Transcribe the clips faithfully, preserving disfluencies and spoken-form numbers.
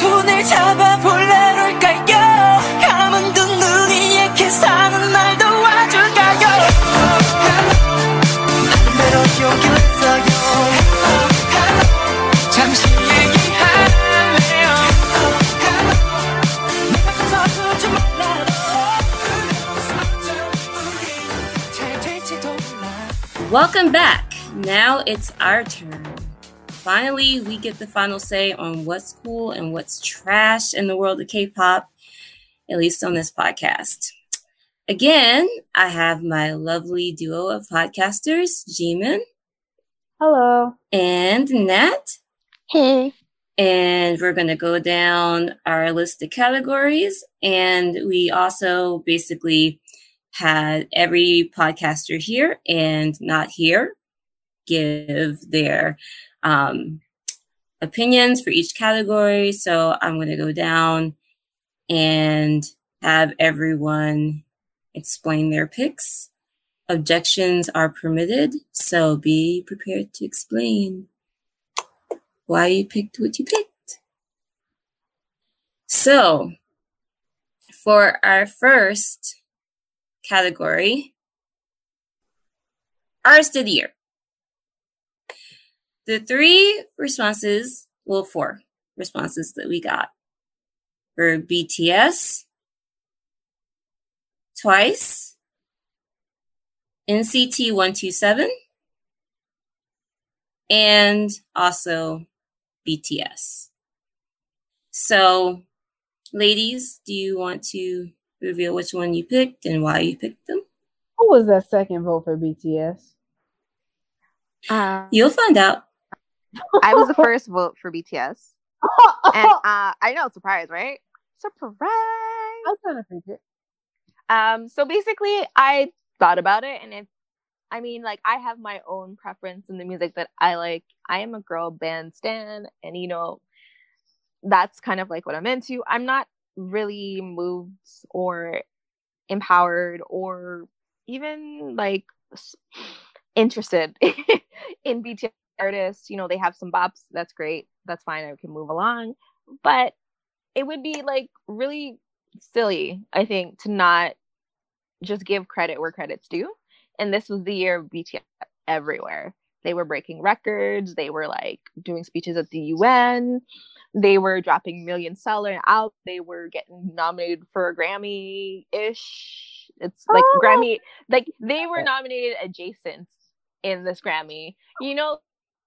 손을 잡아 볼래로 할까요? 감은 두 눈이 이렇게 사는 날 도와줄까요? 하늘 내려 여길 했어요. 잠시 얘기할래요. 내 앞에서 두지 말라고. 잘 될지도 몰라. Welcome back. Now it's our turn. Finally, we get the final say on what's cool and what's trash in the world of K-pop, at least on this podcast. Again, I have my lovely duo of podcasters, Jimin. Hello. And Nat. Hey. And we're going to go down our list of categories. And we also basically had every podcaster here and not here give their um opinions for each category. So I'm going to go down and have everyone explain their picks. Objections are permitted, so be prepared to explain why you picked what you picked. So for our first category, Artist of the Year. The three responses, well, four responses that we got were B T S, TWICE, N C T one two seven, and also B T S. So, ladies, do you want to reveal which one you picked and why you picked them? Who was that second vote for B T S? Um, You'll find out. I was the first vote for B T S. And uh, I know, surprise, right? Surprise! I was gonna think it. Um, so basically, I thought about it, and if I mean, like, I have my own preference in the music that I like. I am a girl band stan, and you know, that's kind of like what I'm into. I'm not really moved or empowered or even like interested in B T S artists. You know, they have some bops. That's great. That's fine. I can move along. But it would be like really silly, I think, to not just give credit where credit's due. And this was the year of B T S everywhere. They were breaking records. They were like doing speeches at the U N. They were dropping million seller out. They were getting nominated for a Grammy-ish. It's like oh. Grammy. Like they were nominated adjacent in this Grammy, you know.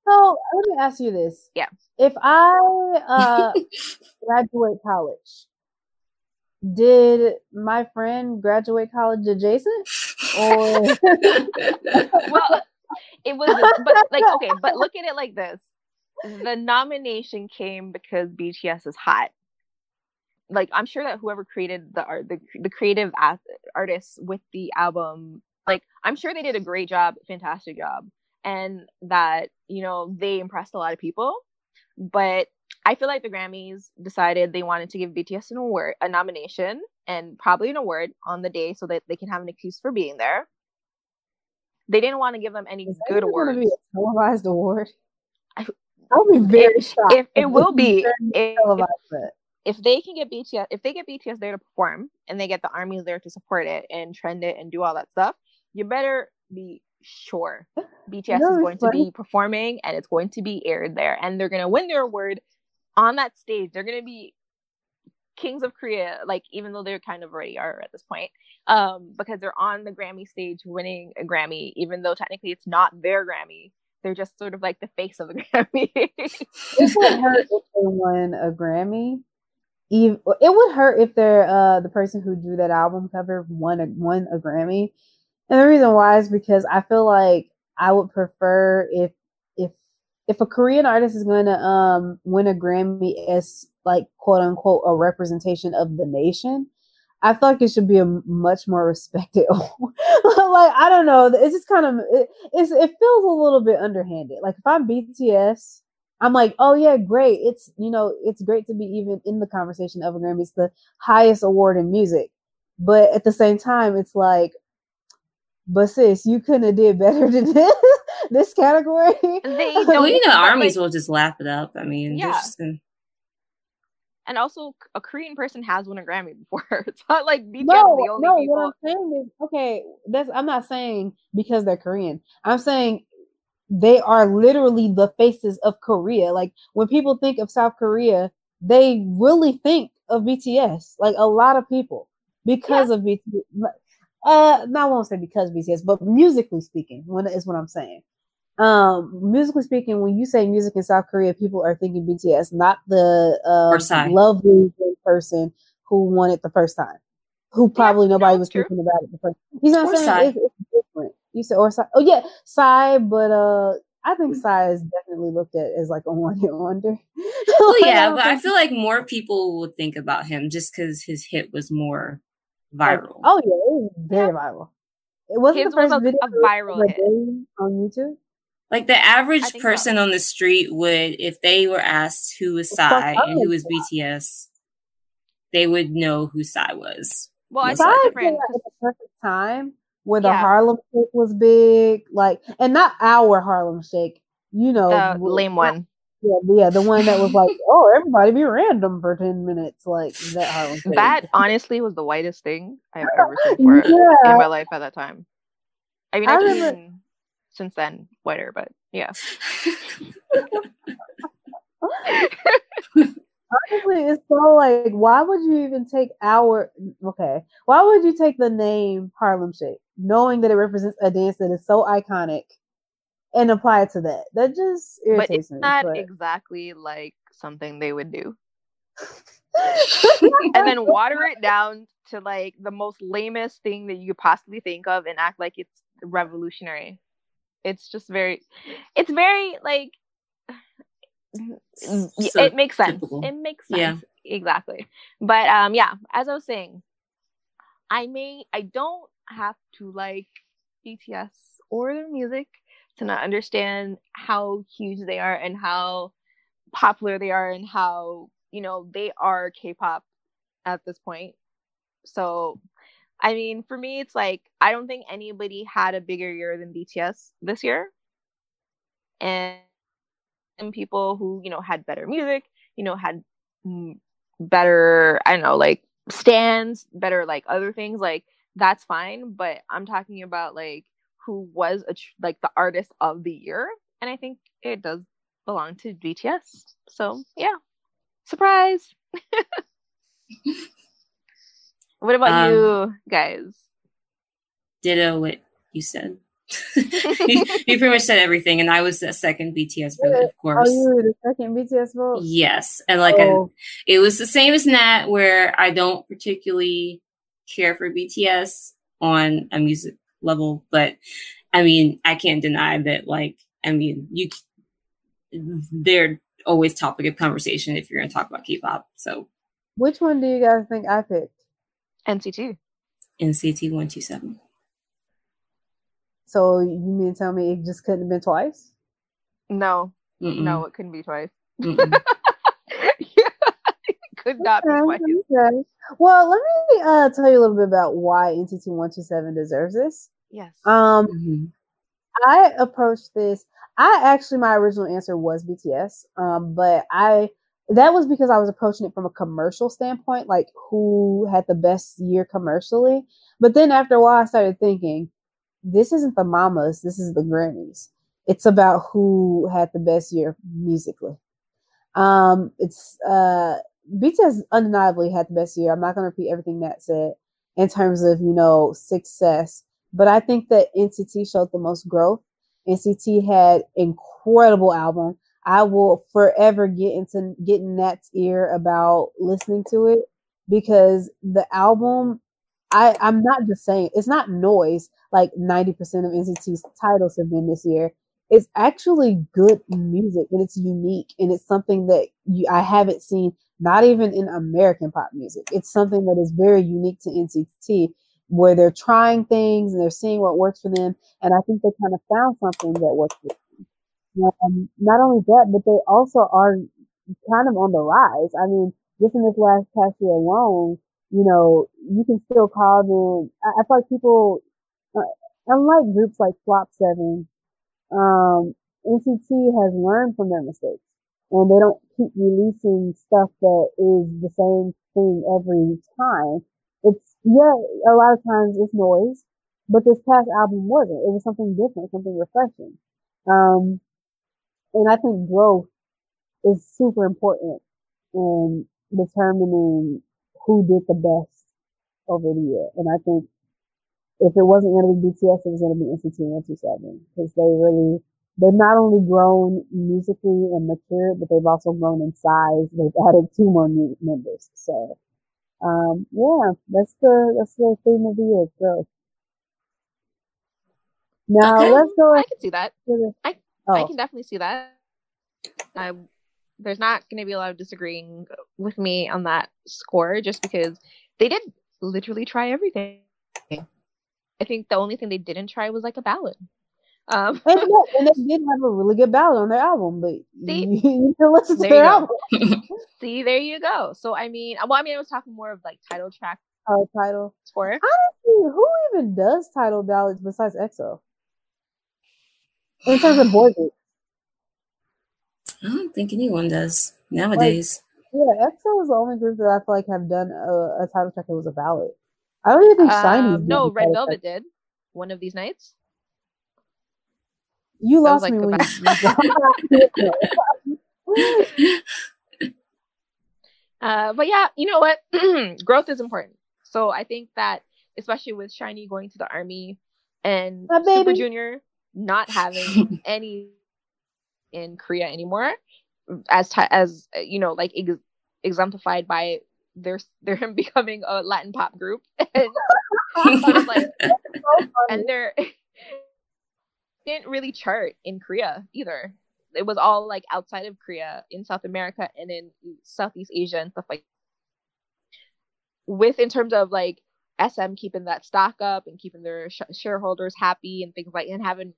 So let me ask you this. Yeah. If I uh, graduate college, did my friend graduate college adjacent? Or well, it was, but like, okay, but look at it like this. The nomination came because B T S is hot. Like, I'm sure that whoever created the art, the, the creative ath- artists with the album, like, I'm sure they did a great job, fantastic job, and that, you know, they impressed a lot of people. But I feel like the Grammys decided they wanted to give B T S an award, a nomination, and probably an award on the day so that they can have an excuse for being there. They didn't want to give them any good awards. Is that going to be a televised award? I, I'll be very it, shocked. If, it will be. If, if they can get B T S, if they get B T S there to perform, and they get the armies there to support it and trend it and do all that stuff, you better be sure B T S no, is going funny. to be performing, and it's going to be aired there, and they're going to win their award on that stage. They're going to be kings of Korea, like, even though they're kind of already are at this point, um, because they're on the Grammy stage winning a Grammy, even though technically it's not their Grammy. They're just sort of like the face of the Grammy. It would hurt if they won a Grammy. It would hurt if they're uh, the person who drew that album cover won a, won a Grammy. And the reason why is because I feel like I would prefer if if if a Korean artist is going to um, win a Grammy as, like, quote unquote, a representation of the nation, I feel like it should be a much more respected. Like, I don't know. It's just kind of, it, it's, it feels a little bit underhanded. Like, if I'm B T S, I'm like, oh yeah, great. It's, you know, it's great to be even in the conversation of a Grammy. It's the highest award in music. But at the same time, it's like, but sis, you couldn't have did better than this, this category. They don't, well, you know, armies like, will just lap it up. I mean, yeah. Just gonna... And also, a Korean person has won a Grammy before. It's not like B T S no, is the only no, people. What I'm saying is, okay, that's, I'm not saying because they're Korean. I'm saying they are literally the faces of Korea. Like, when people think of South Korea, they really think of B T S. Like, a lot of people. Because yeah. of B T S. Uh, no, I won't say because of B T S, but musically speaking, when, is what I'm saying. Um, musically speaking, when you say music in South Korea, people are thinking B T S, not the uh, lovely person who won it the first time, who probably yeah, nobody was true. thinking about it the first time. You know what I'm saying? It's, it's different. You said or Psy. Oh yeah, Psy, but uh, I think Psy is definitely looked at as like a one-hit wonder. Well, yeah, but I feel like more people would think about him just because his hit was more viral. Like, oh yeah, it was very yeah. viral. It wasn't His the first was video a viral like, hit on YouTube. Like, the average person so. on the street would, if they were asked who was Psy and who was B T S, they would know who Psy was. Well, it's like different at the perfect time where the yeah. Harlem Shake was big, like, and not our Harlem Shake, you know, the we, lame one. Yeah, yeah, the one that was like, oh, everybody be random for ten minutes, like that Harlem Shake. That honestly was the whitest thing I have ever seen for yeah. in my life at that time. I mean, I, I remember. Even, since then, whiter, but yeah. Honestly, it's so like, why would you even take our, okay, why would you take the name Harlem Shake, knowing that it represents a dance that is so iconic, and apply it to that? That just irritates me. But it's me, not but... exactly like something they would do. And then water it down to like the most lamest thing that you could possibly think of and act like it's revolutionary. It's just very, it's very, like, so it makes sense. Typical. It makes sense. Yeah. Exactly. But, um, yeah, as I was saying, I may, I don't have to like B T S or their music to not understand how huge they are and how popular they are and how, you know, they are K-pop at this point. So... I mean, for me, it's like, I don't think anybody had a bigger year than B T S this year. And some people who, you know, had better music, you know, had better, I don't know, like, stands, better, like, other things. Like, that's fine. But I'm talking about, like, who was, a tr- like, the artist of the year. And I think it does belong to B T S. So, yeah. Surprise! What about um, you guys? Ditto what you said. you, you pretty much said everything, and I was the second B T S vote, of course. Oh, you were the second B T S vote? Yes. And like oh. I, it was the same as Nat, where I don't particularly care for B T S on a music level, but I mean, I can't deny that, like, I mean, you they're always topic of conversation if you're going to talk about K-pop. So, which one do you guys think I picked? N C T. N C T one two seven. So you mean to tell me it just couldn't have been T W I C E? No. Mm-mm. No, it couldn't be T W I C E. yeah, it could not okay, be T W I C E. Okay. Well, let me uh, tell you a little bit about why N C T one two seven deserves this. Yes. Um, mm-hmm. I approached this. I actually, my original answer was B T S, um, but I... That was because I was approaching it from a commercial standpoint, like who had the best year commercially. But then after a while, I started thinking, this isn't the mamas, this is the Grammys. It's about who had the best year musically. Um, it's uh, B T S undeniably had the best year. I'm not going to repeat everything Nat said in terms of, you know, success. But I think that N C T showed the most growth. N C T had incredible album. I will forever get into getting Nat's ear about listening to it, because the album, I, I'm not just saying, it's not noise. Like ninety percent of N C T's titles have been this year. It's actually good music, and it's unique, and it's something that you, I haven't seen, not even in American pop music. It's something that is very unique to N C T, where they're trying things and they're seeing what works for them. And I think they kind of found something that works for them. Um, not only that, but they also are kind of on the rise. I mean, just in this last past year alone, you know, you can still call them. I, I feel like people, uh, unlike groups like Flop seven, um, N C T has learned from their mistakes, and they don't keep releasing stuff that is the same thing every time. It's, yeah, a lot of times it's noise, but this past album wasn't. It was something different, something refreshing. Um, and I think growth is super important in determining who did the best over the year. And I think if it wasn't going to be B T S, it was going to be N C T one twenty-seven, because they really, they've not only grown musically and matured, but they've also grown in size. They've added two more new members. So, um, yeah, that's the, that's the theme of the year, growth. Now, okay. let's go. I can see that. The, I oh. I can definitely see that. I, there's not going to be a lot of disagreeing with me on that score, just because they did literally try everything. I think the only thing they didn't try was like a ballad. Um, and, yeah, and they did have a really good ballad on their album, but see, you need to listen to their album. See, there you go. So, I mean, well, I mean, I was talking more of like title track. Oh, uh, title score. Honestly, who even does title ballads besides EXO? In terms of boy group, I don't think anyone does nowadays. Like, yeah, EXO is the only group that I feel like have done a, a title track that was a ballad. I don't even think SHINee. Um, no, Red Velvet did one of these nights. You that lost was, like, me. When you... uh, but yeah, you know what? Growth is important. So I think that, especially with SHINee going to the army and Super Junior not having any in Korea anymore, as t- as you know, like ex- exemplified by. They're they're becoming a Latin pop group, and, like, so and they're didn't really chart in Korea either. It was all like outside of Korea, in South America and in Southeast Asia and stuff like that. With in terms of like S M keeping that stock up and keeping their sh- shareholders happy and things like, and having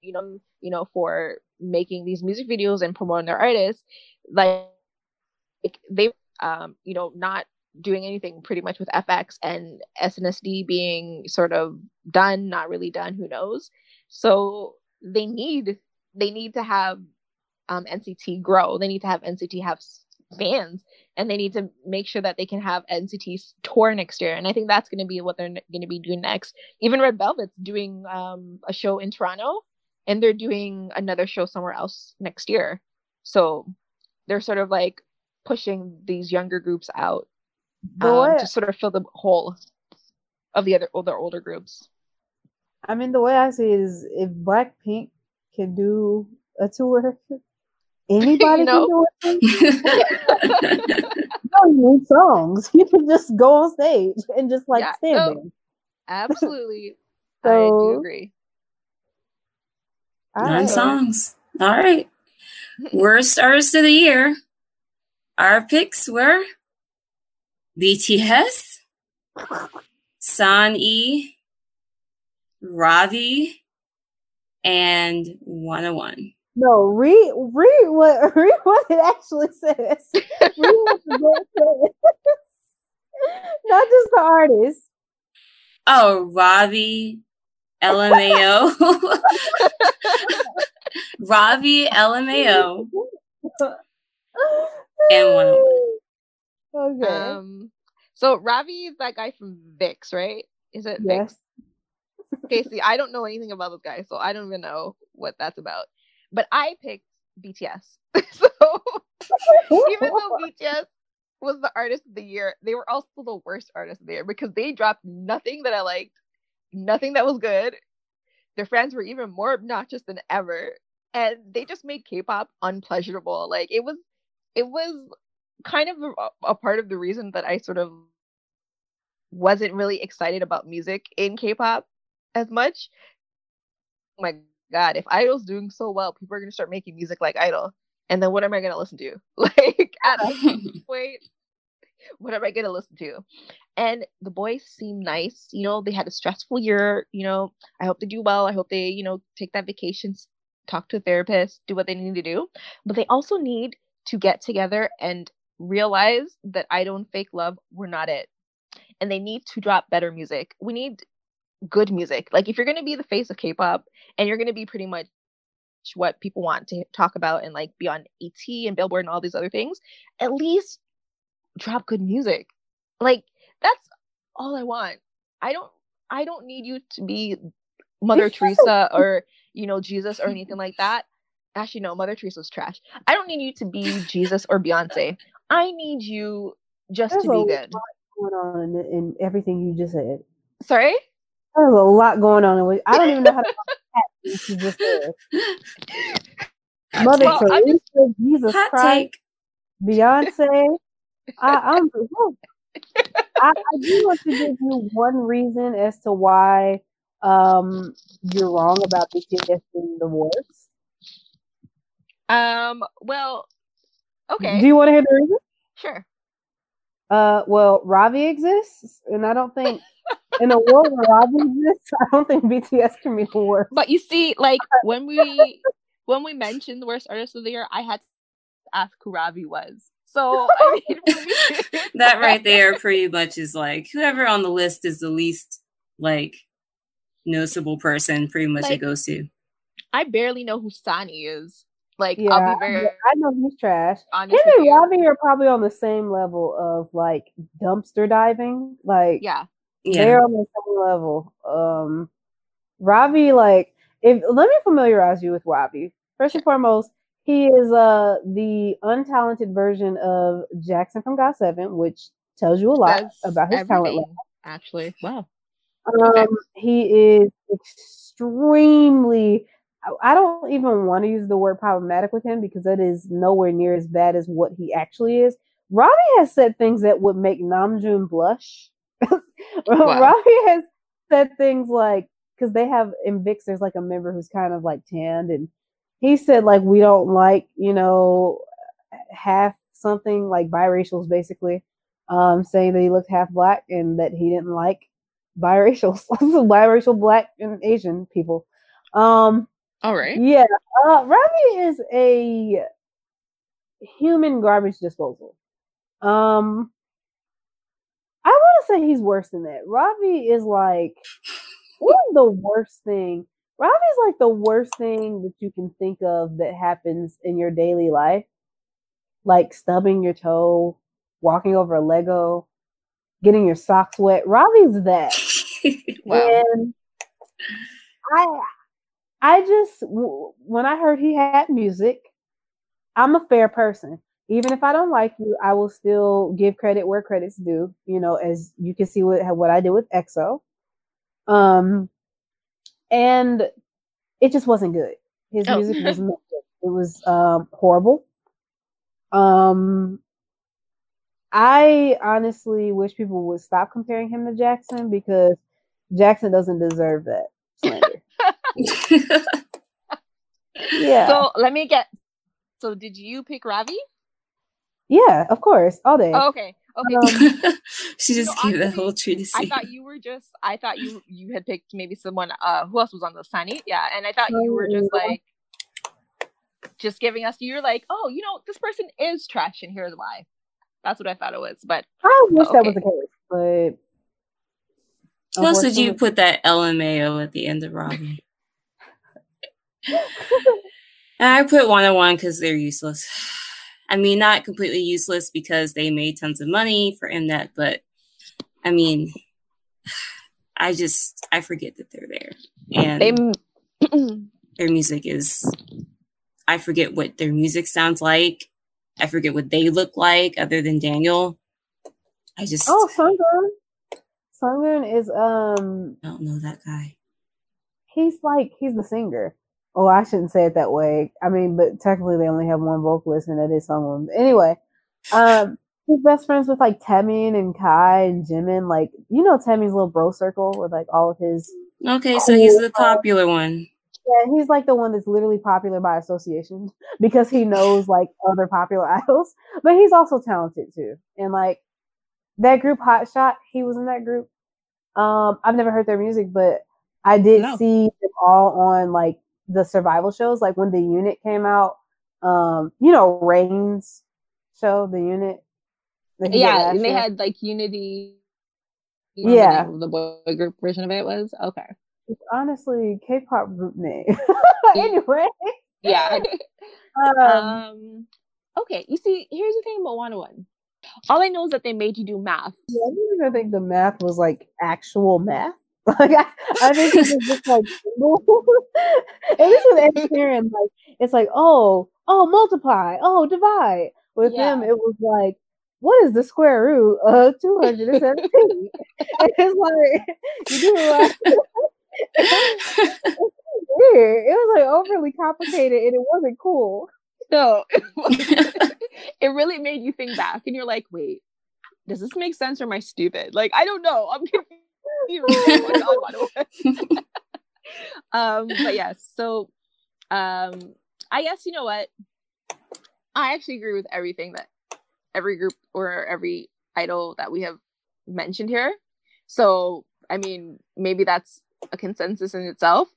you know you know for making these music videos and promoting their artists, like they. Um, you know, not doing anything pretty much with F X and S N S D being sort of done, not really done, who knows. So they need they need to have um, N C T grow. They need to have N C T have fans, and they need to make sure that they can have N C T's tour next year. And I think that's going to be what they're going to be doing next. Even Red Velvet's doing um, a show in Toronto, and they're doing another show somewhere else next year. So they're sort of like pushing these younger groups out um, to sort of fill the hole of the other older older groups. I mean, the way I see it is, if Blackpink can do a tour, anybody can do a tour. You don't need songs. You can just go on stage and just like yeah, sing. No, absolutely. So, I do agree. Nine right. songs. All right. Worst artist of the year. Our picks were B T S, Sunmi, Ravi, and one oh one. No, read read what read what it actually says. Read what the book says. Not just the artist. Oh, Ravi, L M A O. Ravi, L M A O. And one on one. Okay. Um, so Ravi is that guy from Vix, right? Is it yes. Vix? Okay, see, I don't know anything about this guy, so I don't even know what that's about. But I picked B T S. So even though B T S was the artist of the year, they were also the worst artist of the year because they dropped nothing that I liked, nothing that was good. Their fans were even more obnoxious than ever. And they just made K-pop unpleasurable. Like, it was It was kind of a, a part of the reason that I sort of wasn't really excited about music in K-pop as much. Oh my God, if Idol's doing so well, people are going to start making music like Idol. And then what am I going to listen to? Like, at a point, what am I going to listen to? And the boys seem nice. You know, they had a stressful year. You know, I hope they do well. I hope they, you know, take that vacation, talk to a therapist, do what they need to do. But they also need to get together and realize that Idol and Fake Love were not it. And they need to drop better music. We need good music. Like, if you're going to be the face of K-pop and you're going to be pretty much what people want to talk about and like be on E T and Billboard and all these other things, at least drop good music. Like, that's all I want. I don't I don't need you to be Mother Teresa or, you know, Jesus or anything like that. Actually, no, Mother Teresa's trash. I don't need you to be Jesus or Beyonce. I need you just There's to be good. There's a lot going on in everything you just said. Sorry? There's a lot going on. In I don't even know how to talk about that. Mother well, Teresa, just, Jesus Christ, take. Beyonce. I, I'm I, I do want to give you one reason as to why um, you're wrong about B T S being the worst. Um. Well. Okay. Do you want to hear the reason? Sure. Uh. Well, Ravi exists, and I don't think in a world where Ravi exists, I don't think B T S can be the worst. But you see, like when we when we mentioned the worst artist of the year, I had to ask who Ravi was. So I mean, that right there pretty much is like whoever on the list is the least like noticeable person. Pretty much like, it goes to. I barely know who Sunmi is. Like yeah, I'll be very. I know he's trash. Him and Robbie are probably on the same level of like dumpster diving. Like yeah, yeah. They're on the same level. Um, Robbie, like if let me familiarize you with Robbie. First and foremost, he is uh the untalented version of Jackson from Got seven, which tells you a lot That's about his talent level. Actually, wow. Um, okay. He is extremely. I don't even want to use the word problematic with him because that is nowhere near as bad as what he actually is. Ravi has said things that would make Namjoon blush. Wow. Ravi has said things like, because they have in V I X, there's like a member who's kind of like tanned, and he said like, we don't like, you know, half something like biracials basically, um, saying that he looked half black and that he didn't like biracials, biracial black and Asian people. Um, All right. Yeah. Uh, Ravi is a human garbage disposal. Um, I want to say he's worse than that. Ravi is like, what is the worst thing? Ravi is like the worst thing that you can think of that happens in your daily life. Like stubbing your toe, walking over a Lego, getting your socks wet. Ravi's that. Wow. And I... I just, when I heard he had music, I'm a fair person. Even if I don't like you, I will still give credit where credit's due. You know, as you can see what what I did with EXO. Um, and it just wasn't good. His oh. music was not good. It was um, horrible. Um, I honestly wish people would stop comparing him to Jackson because Jackson doesn't deserve that slander. Yeah. So let me get. So did you pick Ravi? Yeah, of course, all day. Oh, okay. Okay. Um, she just so gave the whole treatise. I thought you were just. I thought you you had picked maybe someone. Uh, who else was on the Sunmi? Yeah, and I thought you were just like, just giving us. You're like, oh, you know, this person is trash, and here's why. That's what I thought it was, but I wish okay. that was the case, but. Who else did you put that L M A O at the end of Robin? I put one oh one because they're useless. I mean, not completely useless because they made tons of money for Mnet, but I mean, I just, I forget that they're there. And they... their music is, I forget what their music sounds like. I forget what they look like other than Daniel. I just. Oh, fun girl. Jonghyun is um I don't know that guy. He's like he's the singer. Oh, I shouldn't say it that way. I mean, but technically they only have one vocalist and that is Jonghyun. Anyway, um he's best friends with like Taemin and Kai and Jimin, like you know Taemin's little bro circle with like all of his Okay, so he's the popular one. Yeah, he's like the one that's literally popular by association because he knows like other popular idols, but he's also talented too. And like that group Hotshot, he was in that group. Um, I've never heard their music, but I did no. see them all on like the survival shows. Like when the unit came out, um, you know, Rain's show, the unit. Yeah, and they show. Had like Unity. You know, yeah, the, the boy group version of it was okay. It's honestly K-pop group name. Anyway, Yeah. um, um, okay, you see, here's the thing about one oh one. All I know is that they made you do math. Yeah, I don't even think the math was like actual math. Like I, I think it was just like it was with engineering. Like it's like oh oh multiply oh divide. With yeah. him, it was like, what is the square root of two hundred and seventeen? It's like you do it like it was like overly complicated and it wasn't cool. So it really made you think back and you're like, wait, does this make sense or am I stupid? Like, I don't know. I'm confused. um, but yes, so um, I guess, you know what? I actually agree with everything that every group or every idol that we have mentioned here. So, I mean, maybe that's a consensus in itself.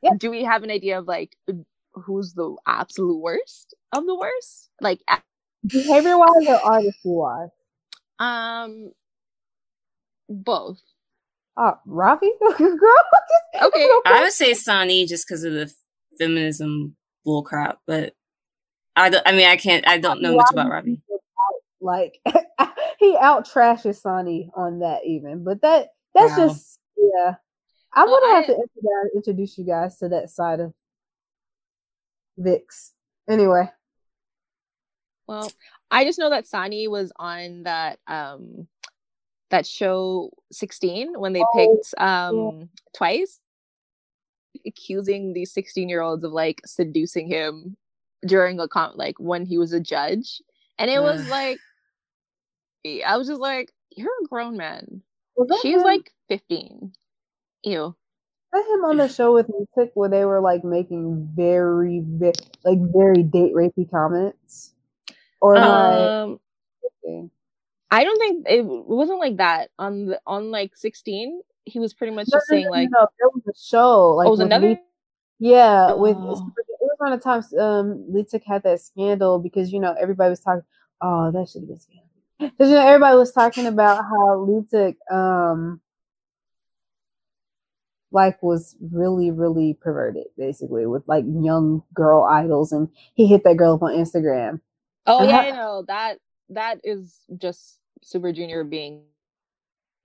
Yeah. Do we have an idea of like, who's the absolute worst of the worst? Like behavior wise or artistry wise? Um both. Uh Ravi? Girl, just, okay. I would say Sunny just because of the feminism bull crap, but I don't I mean I can't I don't know Ravi much about Ravi. Like he out trashes Sunny on that even. But that that's wow. just yeah. I well, would have I, to introduce you guys to that side of Vix. Anyway. Well, I just know that Sunny was on that um that show sixteen when they oh, picked um yeah. TWICE, accusing these sixteen year olds of like seducing him during a con like when he was a judge. And it was like I was just like, you're a grown man. She's him? Like fifteen. Ew. Him on the show with Music where they were like making very, very like very date rapey comments, or um, like I don't think it wasn't like that on the, on like sixteen. He was pretty much no, just no, saying no, like no, there was a show like oh, it was another Lee, yeah oh. with it was around the time um Litek had that scandal because you know everybody was talking oh that should have been scandal because you know everybody was talking about how Litek um. like was really, really perverted, basically, with like young girl idols, and he hit that girl up on Instagram. Oh and yeah, I know that that is just Super Junior being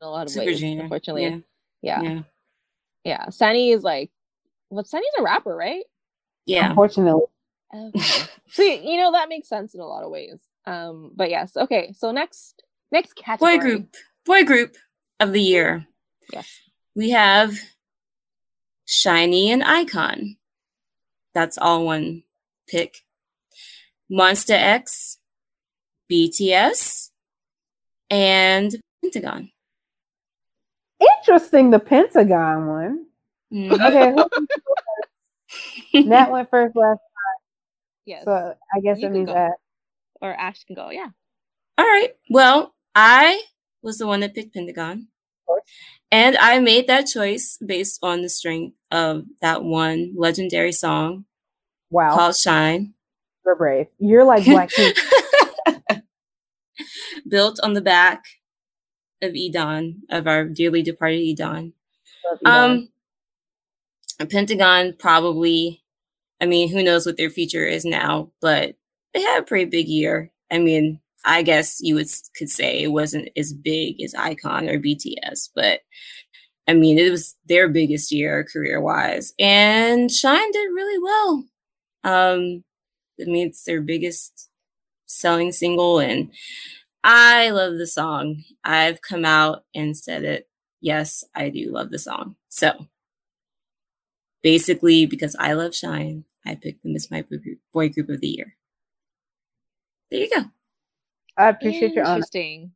in a lot of Super ways, Junior. Unfortunately. Yeah. Yeah. yeah, yeah. Sunny is like, well, Sunny's a rapper, right? Yeah, unfortunately. Okay. So you know that makes sense in a lot of ways. Um, but yes, okay. So next, next category, boy group, boy group of the year. Yes, we have SHINee and iKON. That's all one pick. Monsta X, B T S, and Pentagon. Interesting, the Pentagon one. Mm. Okay, who Nat went first last time. Yes. So I guess it means go. That. Or Ash can go, yeah. All right. Well, I was the one that picked Pentagon. And I made that choice based on the strength of that one legendary song. Wow. Called Shine. You're brave. You're like Blackpink. Built on the back of Edon, of our dearly departed Edon. Edon. Um, Pentagon probably, I mean, who knows what their future is now, but they had a pretty big year. I mean, I guess you would could say it wasn't as big as iKON or B T S, but I mean it was their biggest year career wise, and Shine did really well. Um, I mean it's their biggest selling single, and I love the song. I've come out and said it. Yes, I do love the song. So basically, because I love Shine, I picked them as my boy group of the year. There you go. I appreciate your honor. Interesting.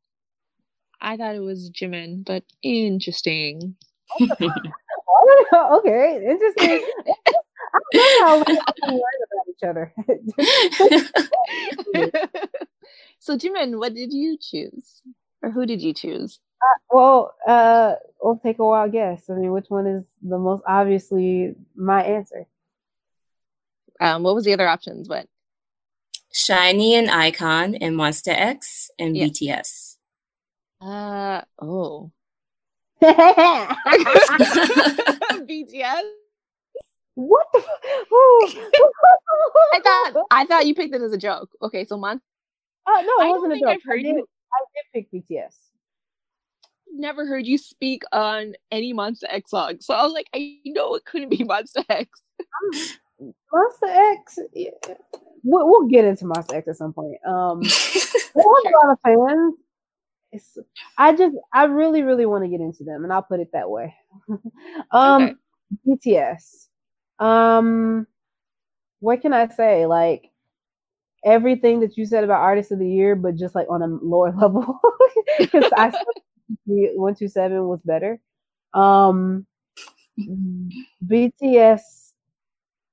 I thought it was Jimin, but interesting. Okay, interesting. I don't know how we learn about each other. So, Jimin, what did you choose, or who did you choose? Uh, well, uh, we'll take a wild guess. I mean, which one is the most obviously my answer? Um, what was the other options? What? SHINee and iKON and Monsta X and yeah. B T S. Uh oh. B T S? What the f- I thought I thought you picked it as a joke. Okay, so Mon? Oh, uh, no, it I wasn't a joke. I've heard I, did, you... I did pick B T S. Never heard you speak on any Monsta X song. So I was like, I know it couldn't be Monsta X. Monsta X? Yeah. We'll, we'll get into Monsta X at some point. Um, there was a lot of fans. It's, I just, I really, really want to get into them, and I'll put it that way. um, okay. B T S. Um, what can I say? Like, everything that you said about Artist of the Year, but just like on a lower level. Because I still one twenty-seven was better. Um, B T S.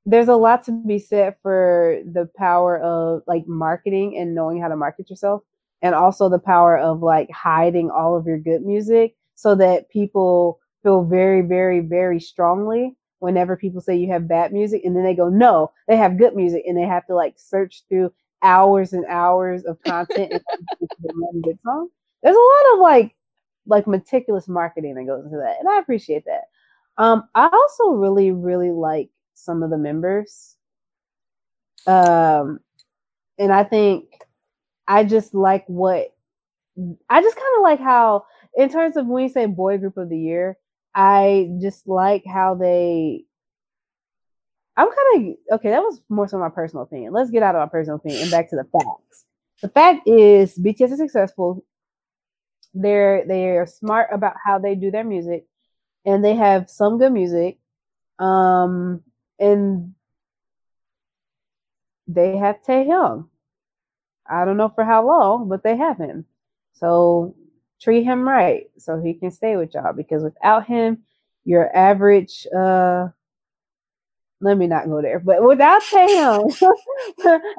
There's a lot to be said for the power of like marketing and knowing how to market yourself, and also the power of like hiding all of your good music so that people feel very, very, very strongly whenever people say you have bad music, and then they go, no, they have good music, and they have to like search through hours and hours of content and one good song. There's a lot of like like meticulous marketing that goes into that, and I appreciate that. Um, I also really, really like some of the members, um, and I think I just like what I just kind of like how, in terms of when you say boy group of the year, I just like how they. I'm kind of okay. That was more so my personal opinion. Let's get out of my personal opinion and back to the facts. The fact is, B T S is successful. They're they are smart about how they do their music, and they have some good music. Um. And they have Taehyung. I don't know for how long, but they have him. So treat him right so he can stay with y'all. Because without him, your average... Uh, let me not go there. But without Taehyung,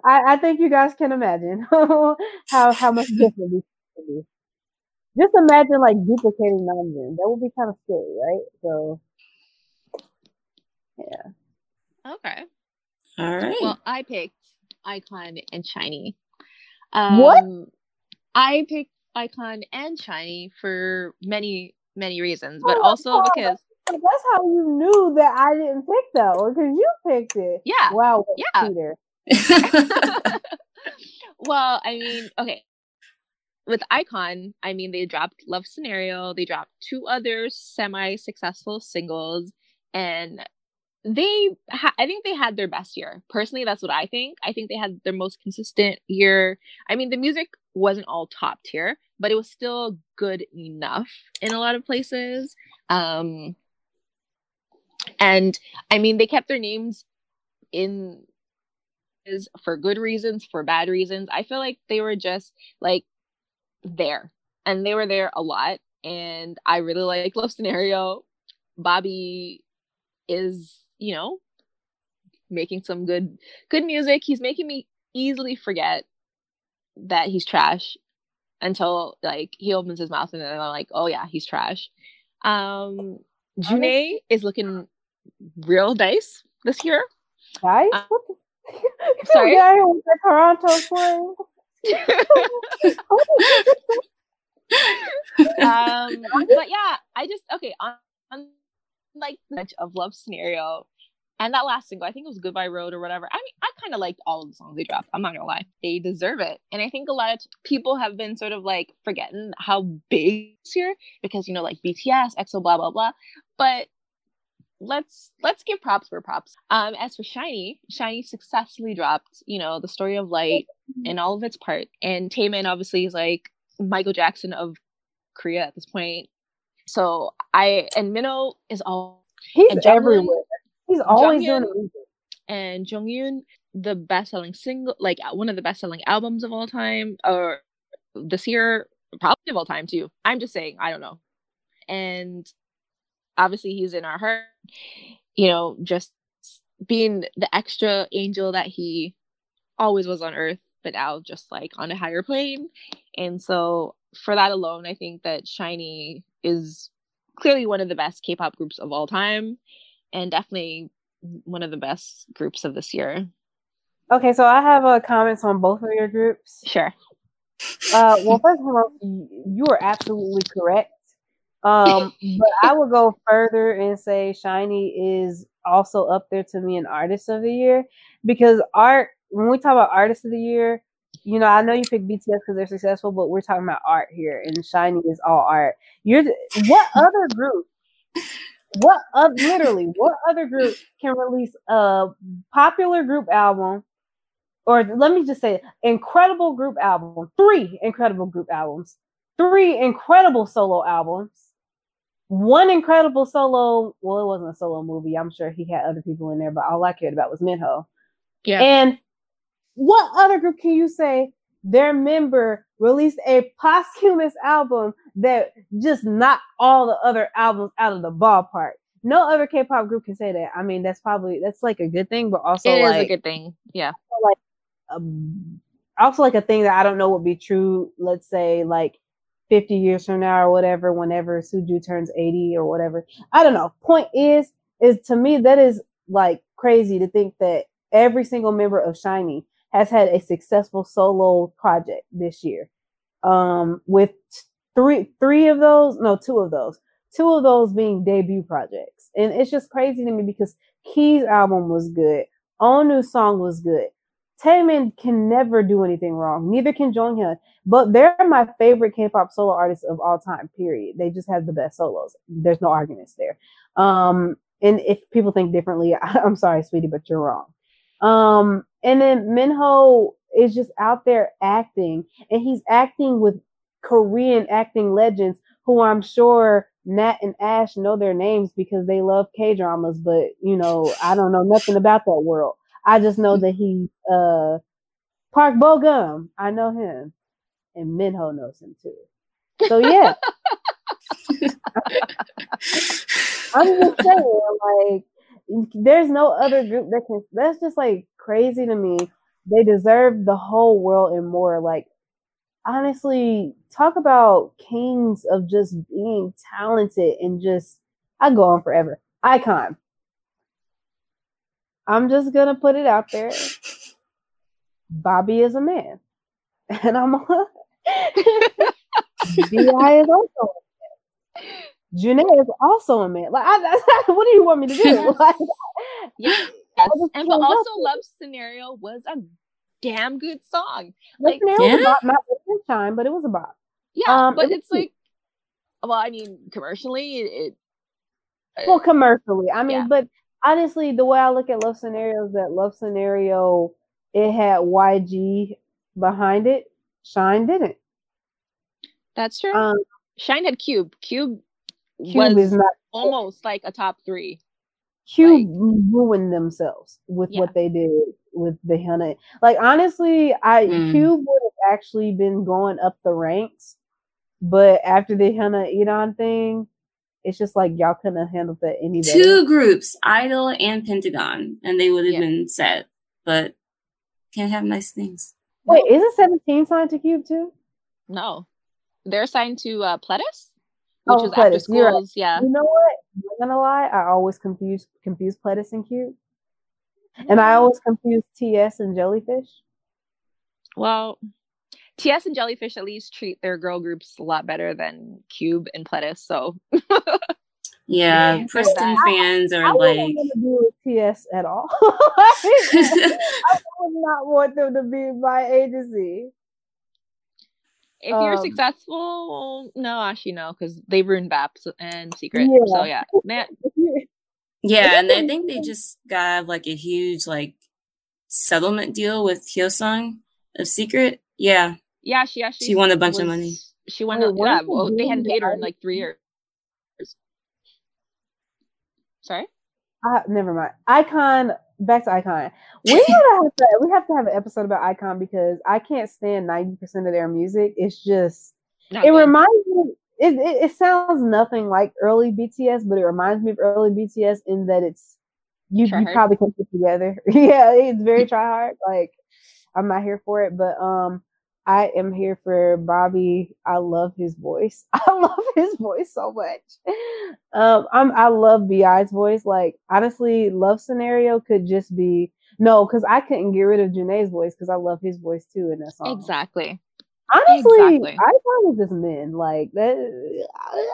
I, I think you guys can imagine how, how much different this could be. Just imagine like duplicating Namjoon. That would be kind of scary, right? So, yeah. Okay. All right. Well, I picked iKON and SHINee. Um, what? I picked iKON and SHINee for many, many reasons, but oh also God. because... That's how you knew that I didn't pick that one, because you picked it. Yeah. Wow. Yeah. Peter. Well, I mean, okay. With iKON, I mean, they dropped Love Scenario. They dropped two other semi-successful singles, and... They, ha- I think they had their best year. Personally, that's what I think. I think they had their most consistent year. I mean, the music wasn't all top tier, but it was still good enough in a lot of places. Um, and I mean, they kept their names in for good reasons, for bad reasons. I feel like they were just like there, and they were there a lot. And I really like Love Scenario. Bobby is, you know, making some good good music. He's making me easily forget that he's trash until like he opens his mouth, and then I'm like, oh yeah, he's trash. Um June is looking real nice this year. Nice? Um, what the- sorry. With the Toronto um but yeah, I just okay on, on like much of Love Scenario and that last single, I think it was Goodbye Road or whatever. I mean, I kind of liked all of the songs they dropped. I'm not gonna lie, they deserve it. And I think a lot of t- people have been sort of like forgetting how big it's here, because you know, like B T S, EXO, blah blah blah. But let's let's give props for props. Um, as for SHINee, SHINee successfully dropped, you know, The Story of Light in all of its part, and Taemin obviously is like Michael Jackson of Korea at this point. So I and Minho is all he's everywhere. He's always doing music. And Jonghyun, the best-selling single, like one of the best-selling albums of all time, or this year, probably of all time too. I'm just saying, I don't know. And obviously, he's in our heart. You know, just being the extra angel that he always was on Earth, but now just like on a higher plane. And so, for that alone, I think that SHINee is clearly one of the best K-pop groups of all time, and definitely one of the best groups of this year. Okay, so I have uh, comments on both of your groups. Sure. Uh, well, first of all, you are absolutely correct. Um, but I would go further and say SHINee is also up there to me an Artist of the Year, because art, when we talk about Artist of the Year, you know, I know you pick B T S because they're successful, but we're talking about art here, and SHINee is all art. You're th- what other group? What uh, literally? What other group can release a popular group album, or let me just say, incredible group album, three incredible group albums, three incredible solo albums, one incredible solo? Well, it wasn't a solo movie. I'm sure he had other people in there, but all I cared about was Minho. Yeah, and what other group can you say their member released a posthumous album that just knocked all the other albums out of the ballpark? No other K-pop group can say that. I mean, that's probably, that's like a good thing, but also it like, is a good thing. Yeah. Also like, um, also like a thing that I don't know would be true, let's say like fifty years from now or whatever, whenever Suju turns eighty or whatever. I don't know. Point is, is to me, that is like crazy to think that every single member of SHINee has had a successful solo project this year. Um, with three three of those, no, two of those. Two of those being debut projects. And it's just crazy to me because Key's album was good. Onu's song was good. Taemin can never do anything wrong. Neither can Jonghyun. But they're my favorite K-pop solo artists of all time, period. They just have the best solos. There's no arguments there. Um, and if people think differently, I- I'm sorry, sweetie, but you're wrong. Um, and then Minho is just out there acting, and he's acting with Korean acting legends who I'm sure Nat and Ash know their names because they love K-dramas, but you know, I don't know nothing about that world. I just know that he, uh, Park Bo-gum, I know him, and Minho knows him too. So yeah, I'm just saying, like, there's no other group that can, that's just like crazy to me. They deserve the whole world and more. Like, honestly, talk about kings of just being talented and just, I go on forever. iKON. I'm just gonna put it out there. Bobby is a man. And I'm a D I is also a man. Janae is also a man. Like, I, I, what do you want me to do? Like, yes. Yes. And but also, Love Scenario was a damn good song. Like, Love Scenario yeah. was about, not every time, but it was a bop. Yeah, um, but it it's cute. Like, well, I mean, commercially, it. it well, commercially, I mean, yeah. But honestly, the way I look at Love Scenario is that Love Scenario, it had Y G behind it. SHINee didn't. That's true. Um, SHINee had Cube. Cube. Cube was is not almost like a top three. Cube like, ruined themselves with yeah. what they did with the Hyuna. Like, honestly, I mm. Cube would have actually been going up the ranks, but after the Hyuna Edon thing, it's just like y'all couldn't have handled that anyway. Two groups, Idol and Pentagon, and they would have yeah. been set, but can't have nice things. Wait, no. Isn't Seventeen signed to Cube too? No, they're signed to uh, Pledis. Which oh, is Pledis. After schools, right. Yeah. You know what? I'm not gonna lie. I always confuse confuse Pledis and Cube, mm. and I always confuse T S and Jellyfish. Well, T S and Jellyfish at least treat their girl groups a lot better than Cube and Pledis. So, yeah, yeah, Preston fans I, are I like. I wouldn't want to be with T S at all. I would not want them to be my agency. If you're um, successful, no, actually, no, because they ruined V A Ps and Secret. Yeah. So, yeah. Man. Yeah, and I think they just got like a huge like settlement deal with Hyosung of Secret. Yeah. Yeah, she actually. She won a bunch was, of money. She won oh, a yeah, well, They hadn't paid her in like three years. Sorry? Uh, never mind. iKON, back to iKON. We have to we have to have an episode about iKON because I can't stand ninety percent of their music. It's just not it good. Reminds me it, it it sounds nothing like early B T S, but it reminds me of early B T S in that it's you, you probably can put together. Yeah, it's very try hard. Like, I'm not here for it, but um I am here for Bobby. I love his voice. I love his voice so much. Um, I'm, I love B I's voice. Like, honestly, Love Scenario could just be... No, because I couldn't get rid of Janae's voice because I love his voice too in that song. Exactly. Honestly, exactly. I thought it was just men. Like, that. I,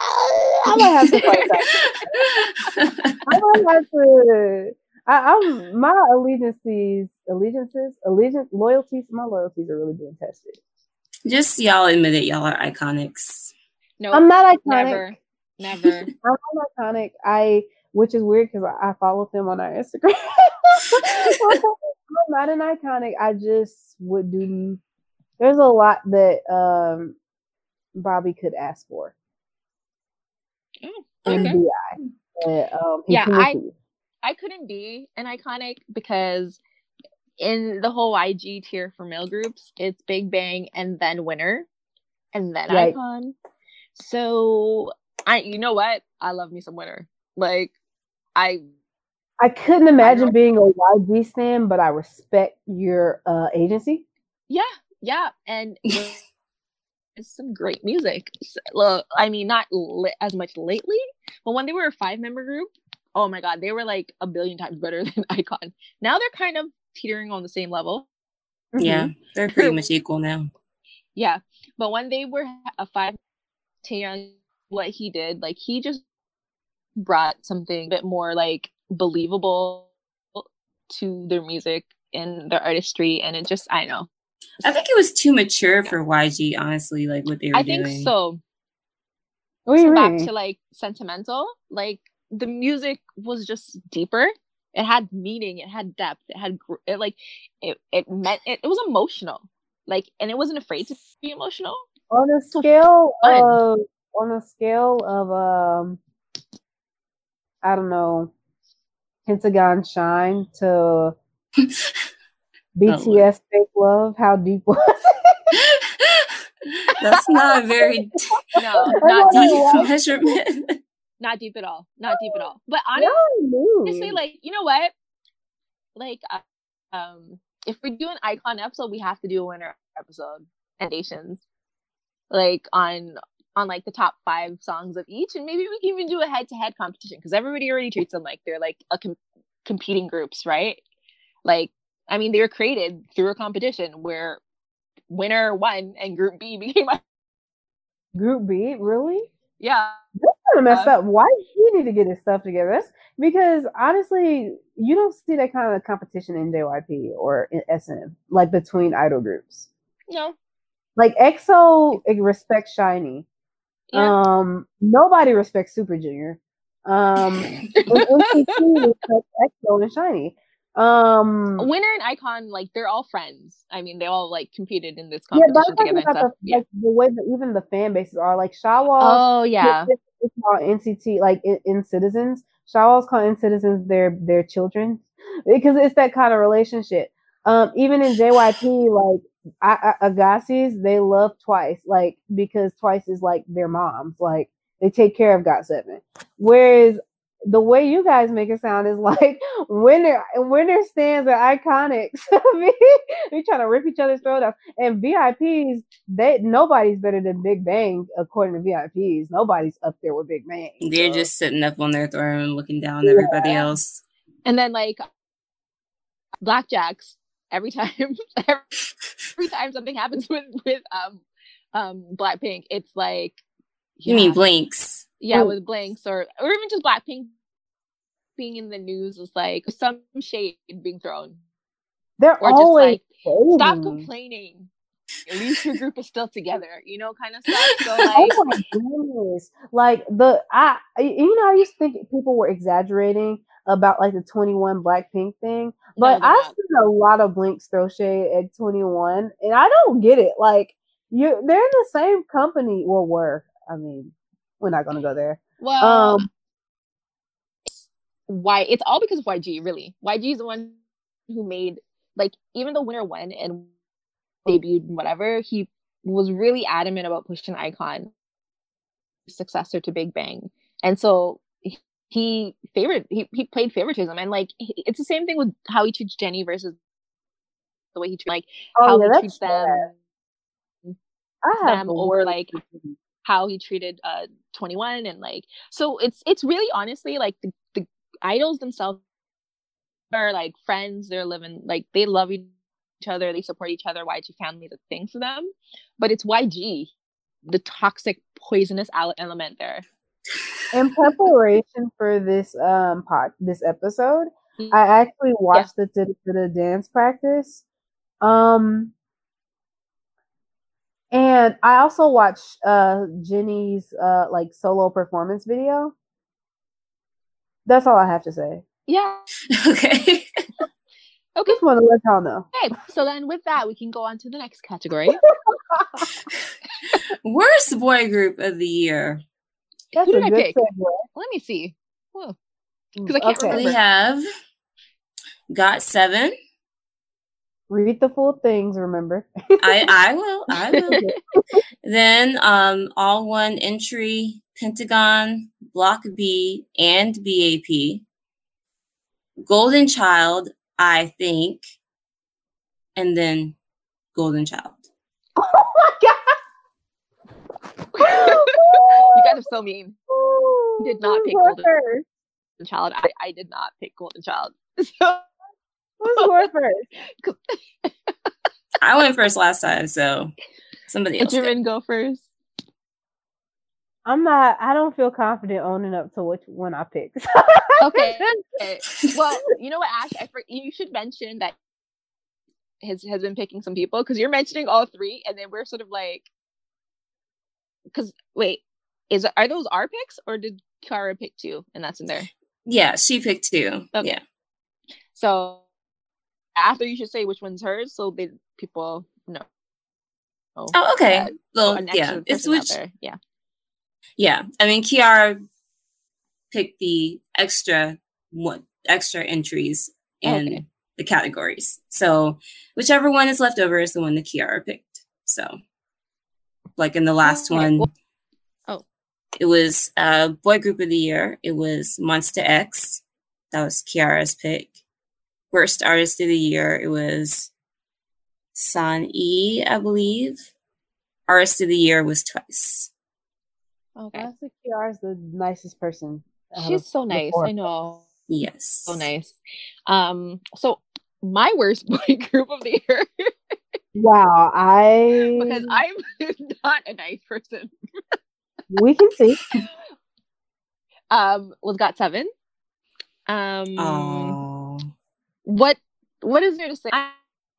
I might have to fight that. I might have to. I, I'm my allegiances, allegiances, allegiance, loyalties. My loyalties are really being tested. Just y'all admit it. Y'all are iconics. No, I'm not iconic. Never, never. I'm not iconic. I, which is weird because I, I follow them on our Instagram. I'm not an iconic. I just would do. There's a lot that um, Bobby could ask for. Oh, okay. But, um, yeah, I, I couldn't be an iconic because in the whole I G tier for male groups, it's Big Bang and then Winner and then right. iKON. So I, you know what? I love me some Winner. Like I, I couldn't imagine I being a Y G stan, but I respect your uh, agency. Yeah, yeah, and. Some great music. So, I mean, not li- as much lately, but when they were a five-member group, oh my god, they were like a billion times better than iKON. Now they're kind of teetering on the same level. Yeah, they're pretty much equal now. Yeah, but when they were a five, Taemin, what he did, like he just brought something a bit more like believable to their music and their artistry, and it just, I don't know. I think it was too mature for Y G, honestly, like what they were I doing. I think so. Wait, so back to like sentimental, like the music was just deeper. It had meaning, it had depth, it had gr- it, like it, it meant it, it was emotional. Like, and it wasn't afraid to be emotional. On a scale of on a scale of um I don't know, Pentagon Shine to B T S Fake Love, how deep was it? That's not very no, not deep measurement. Not deep at all. Not deep at all. But honestly, no, honestly like, you know what? Like, uh, um, if we do an iKON episode, we have to do a Winner episode and nations, like on on like the top five songs of each, and maybe we can even do a head to head competition because everybody already treats them like they're like a com- competing groups, right? Like. I mean, they were created through a competition where Winner won and Group B became a- Group B? Really? Yeah. That's kind of messed um, up. Why do you need to get his stuff together? That's because, honestly, you don't see that kind of competition in J Y P or in S M, like between idol groups. No. Like, EXO respects SHINee. Yeah. Um, nobody respects Super Junior. Um, N C T respects EXO and SHINee. Um, Winner and iKON, like they're all friends. I mean, they all like competed in this competition yeah, together. And stuff. The, yeah. Like, the way that even the fan bases are, like Shawols. Oh yeah, it's, it's called N C T. Like in, in Citizens, Shawols call in Citizens their their children because it's that kind of relationship. Um, even in J Y P, like I, I, Agassiz, they love TWICE, like because TWICE is like their moms. Like they take care of got seven. Whereas the way you guys make it sound is like Winner Winner stands are iconic. we, we trying to rip each other's throat off. And V I Ps, they nobody's better than Big Bang according to V I Ps. Nobody's up there with Big Bang. They're so. Just sitting up on their throne, looking down yeah. at everybody else. And then like Blackjacks, every time, every, every time something happens with with um um Blackpink, it's like yeah. you mean Blinks. Yeah, Ooh. with Blinks or or even just Blackpink being in the news is like some shade being thrown. They're or always just like, stop complaining. At least your group is still together, you know, kind of stuff. So like, oh my goodness! Like the I, you know, I used to think people were exaggerating about like the twenty-one Blackpink thing, but no, I've seen a lot of Blinks throw shade at twenty-one, and I don't get it. Like you, they're in the same company. Well, were I mean. We're not gonna go there. Well, um, it's why it's all because of Y G, really. Y G is the one who made like even though Winner won and debuted and whatever, he was really adamant about pushing iKON, successor to Big Bang, and so he, he favored he he played favoritism, and like he, it's the same thing with how he treats Jennie versus the way he treats like oh, how yeah, he treats them, them or like. How he treated uh twenty-one and like so it's it's really honestly like the, the idols themselves are like friends, they're living like they love each other, they support each other, Y G family is a thing for them, but it's Y G the toxic, poisonous element there. In preparation for this um pod, this episode, mm-hmm. I actually watched yeah. the, the, the dance practice. Um, and I also watched uh Jennie's uh like solo performance video. That's all I have to say. Yeah. Okay. Okay. Just want to let y'all know. Okay, so then with that, we can go on to the next category. Worst boy group of the year. That's Who did I pick? Segue. Let me see. Because I can't okay. remember. We have got seven. Read the full things, remember. I, I will. I will. Then um, all one entry, Pentagon, Block B, and B A P. Golden Child, I think, and then Golden Child. Oh my god! You guys are so mean. I did not pick Golden Child. I, I did not pick Golden Child. So who's going first? I went first last time, so somebody else. Jimin, go first. I'm not. I don't feel confident owning up to which one I picked. Okay. Okay. Well, you know what, Ash? I for, you should mention that has has been picking some people because you're mentioning all three, and then we're sort of like, because wait, is are those our picks or did Kiara pick two and that's in there? Yeah, she picked two. Okay. Yeah. So after you should say which one's hers, so they people know. Oh, oh okay. Uh, well, so yeah, it's which. Yeah. Yeah, I mean, Kiara picked the extra what extra entries in okay. the categories. So whichever one is left over is the one that Kiara picked. So, like in the last okay. one, oh, it was uh, Boy Group of the Year. It was Monsta X. That was Kiara's pick. Worst Artist of the Year. It was Sunmi, I believe. Artist of the Year was TWICE. Okay. Honestly, Kiara is the nicest person. She's so nice. Before. I know. Yes. So nice. Um. So my worst boy group of the year. Wow. I because I'm not a nice person. We can see. Um. Was got seven. Um. Oh. What What is there to say? I,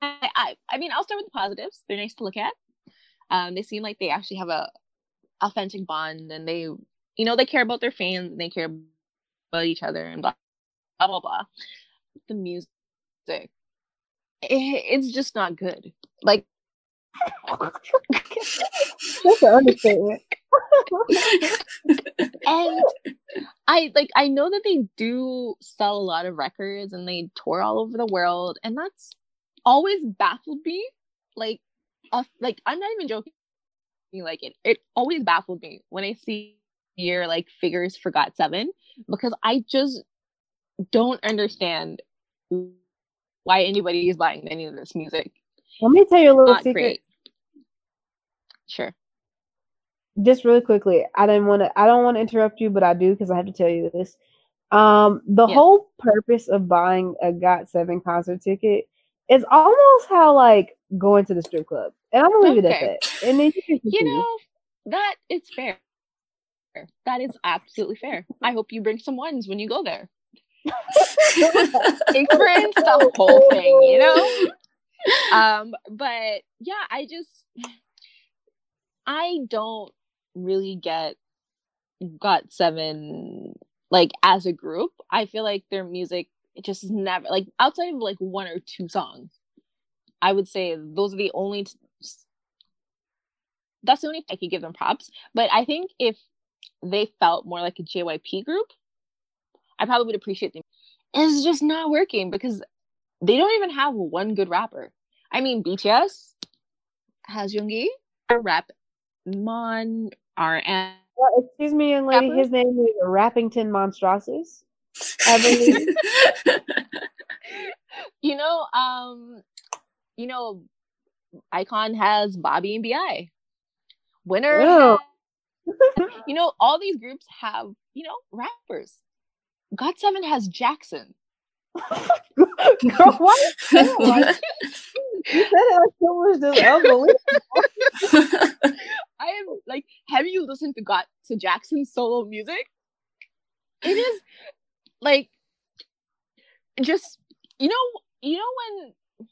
I I mean, I'll start with the positives. They're nice to look at. Um. They seem like they actually have a authentic bond, and they, you know, they care about their fans and they care about each other and blah blah blah, blah. The music, it, it's just not good. Like, that's an understatement. And I like I know that they do sell a lot of records and they tour all over the world, and that's always baffled me. Like, uh, like I'm not even joking. Like it, it always baffled me when I see your like figures for got seven because I just don't understand why anybody is buying any of this music. Let me tell you a little Not secret. Great. Sure. Just really quickly, I didn't want to. I don't want to interrupt you, but I do because I have to tell you this. Um, the yeah. whole purpose of buying a got seven concert ticket is almost how like going to the strip club. And I'm gonna leave okay. it at that. And then you, you know, that is fair. That is absolutely fair. I hope you bring some ones when you go there. Experience the whole thing, you know. Um, but yeah, I just I don't really get got seven like as a group. I feel like their music just never like outside of like one or two songs. I would say those are the only. T- That's the only I could give them props. But I think if they felt more like a J Y P group, I probably would appreciate them. It's just not working because they don't even have one good rapper. I mean, B T S has Jonghyun, rap Mon R M. Well, excuse me, young lady. Rapper? His name is Rappington Monstrosities. I believe. You know, um, you know. iKON has Bobby and B I. Winner, has, you know, all these groups have, you know, rappers. got seven has Jackson. Girl, what? You said it like so much. Unbelievable. I am like to got to Jackson's solo music. It is like just you know you know when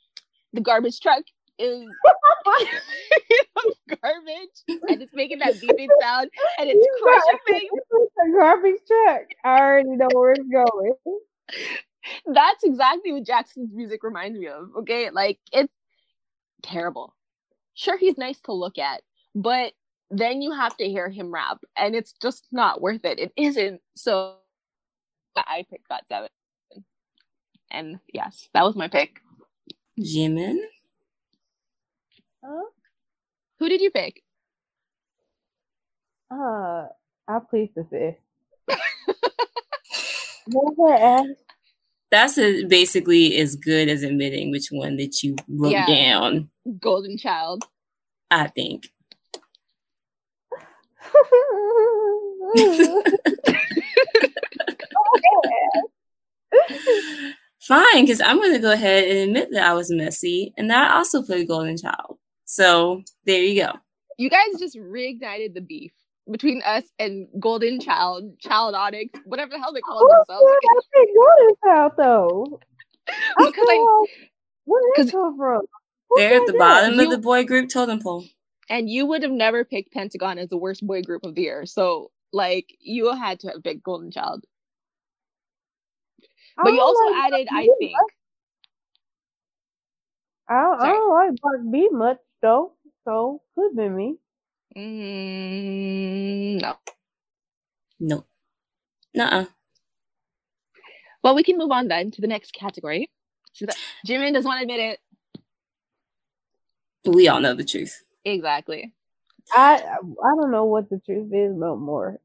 the garbage truck is you know, garbage and it's making that beeping sound and it's crushing things. It's a garbage truck. I already know where it's going. That's exactly what Jackson's music reminds me of. Okay, like it's terrible. Sure, he's nice to look at, but then you have to hear him rap, and it's just not worth it. It isn't. So I picked got seven, and yes, that was my pick. Jimin. Huh? Who did you pick? Uh, I please to say. That's a, basically as good as admitting which one that you wrote yeah. down. Golden Child. I think. Fine, because I'm going to go ahead and admit that I was messy and that I also played Golden Child. So there you go. You guys just reignited the beef between us and Golden Child, Child Onyx, whatever the hell they call oh, themselves. I think Golden Child, though. Because I, I where did it come from? Who they're at the bottom you, of the boy group totem pole. And you would have never picked Pentagon as the worst boy group of the year. So, like, you had to have picked Golden Child. But you also like added, I think. Much. I don't, I don't like Black B much, though. So, could be me. Mm, no. No. Nuh-uh. Well, we can move on then to the next category. So that Jimin doesn't want to admit it. We all know the truth. Exactly. I I don't know what the truth is no more.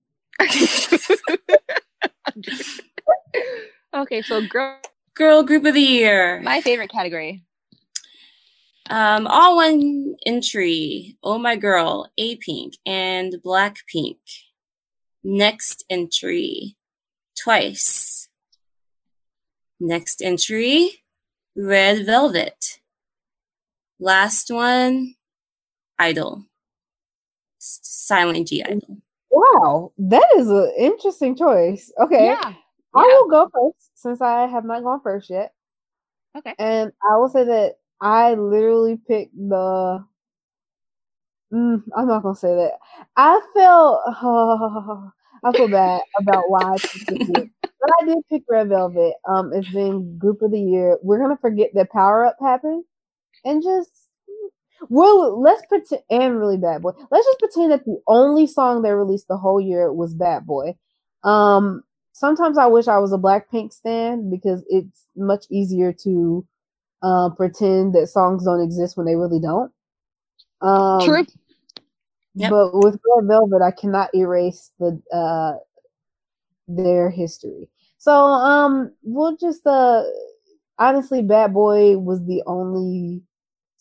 Okay, so girl girl group of the year. My favorite category. Um, all one entry. Oh my girl, A Pink and Blackpink. Next entry, TWICE. Next entry, Red Velvet. Last one, Idol. Silent G Idol. Wow, that is an interesting choice. Okay, yeah. Yeah. I will go first since I have not gone first yet. Okay, and I will say that I literally picked the. Mm, I'm not gonna say that. I feel oh, I feel bad about why I picked it, but I did pick Red Velvet. Um, it's been group of the year. We're gonna forget that Power Up happened. And just, well, let's pretend, and really Bad Boy. Let's just pretend that the only song they released the whole year was Bad Boy. Um, sometimes I wish I was a Blackpink stan because it's much easier to uh, pretend that songs don't exist when they really don't. Um, True. Yep. But with Red Velvet, I cannot erase the uh, their history. So um, we'll just, uh, honestly, Bad Boy was the only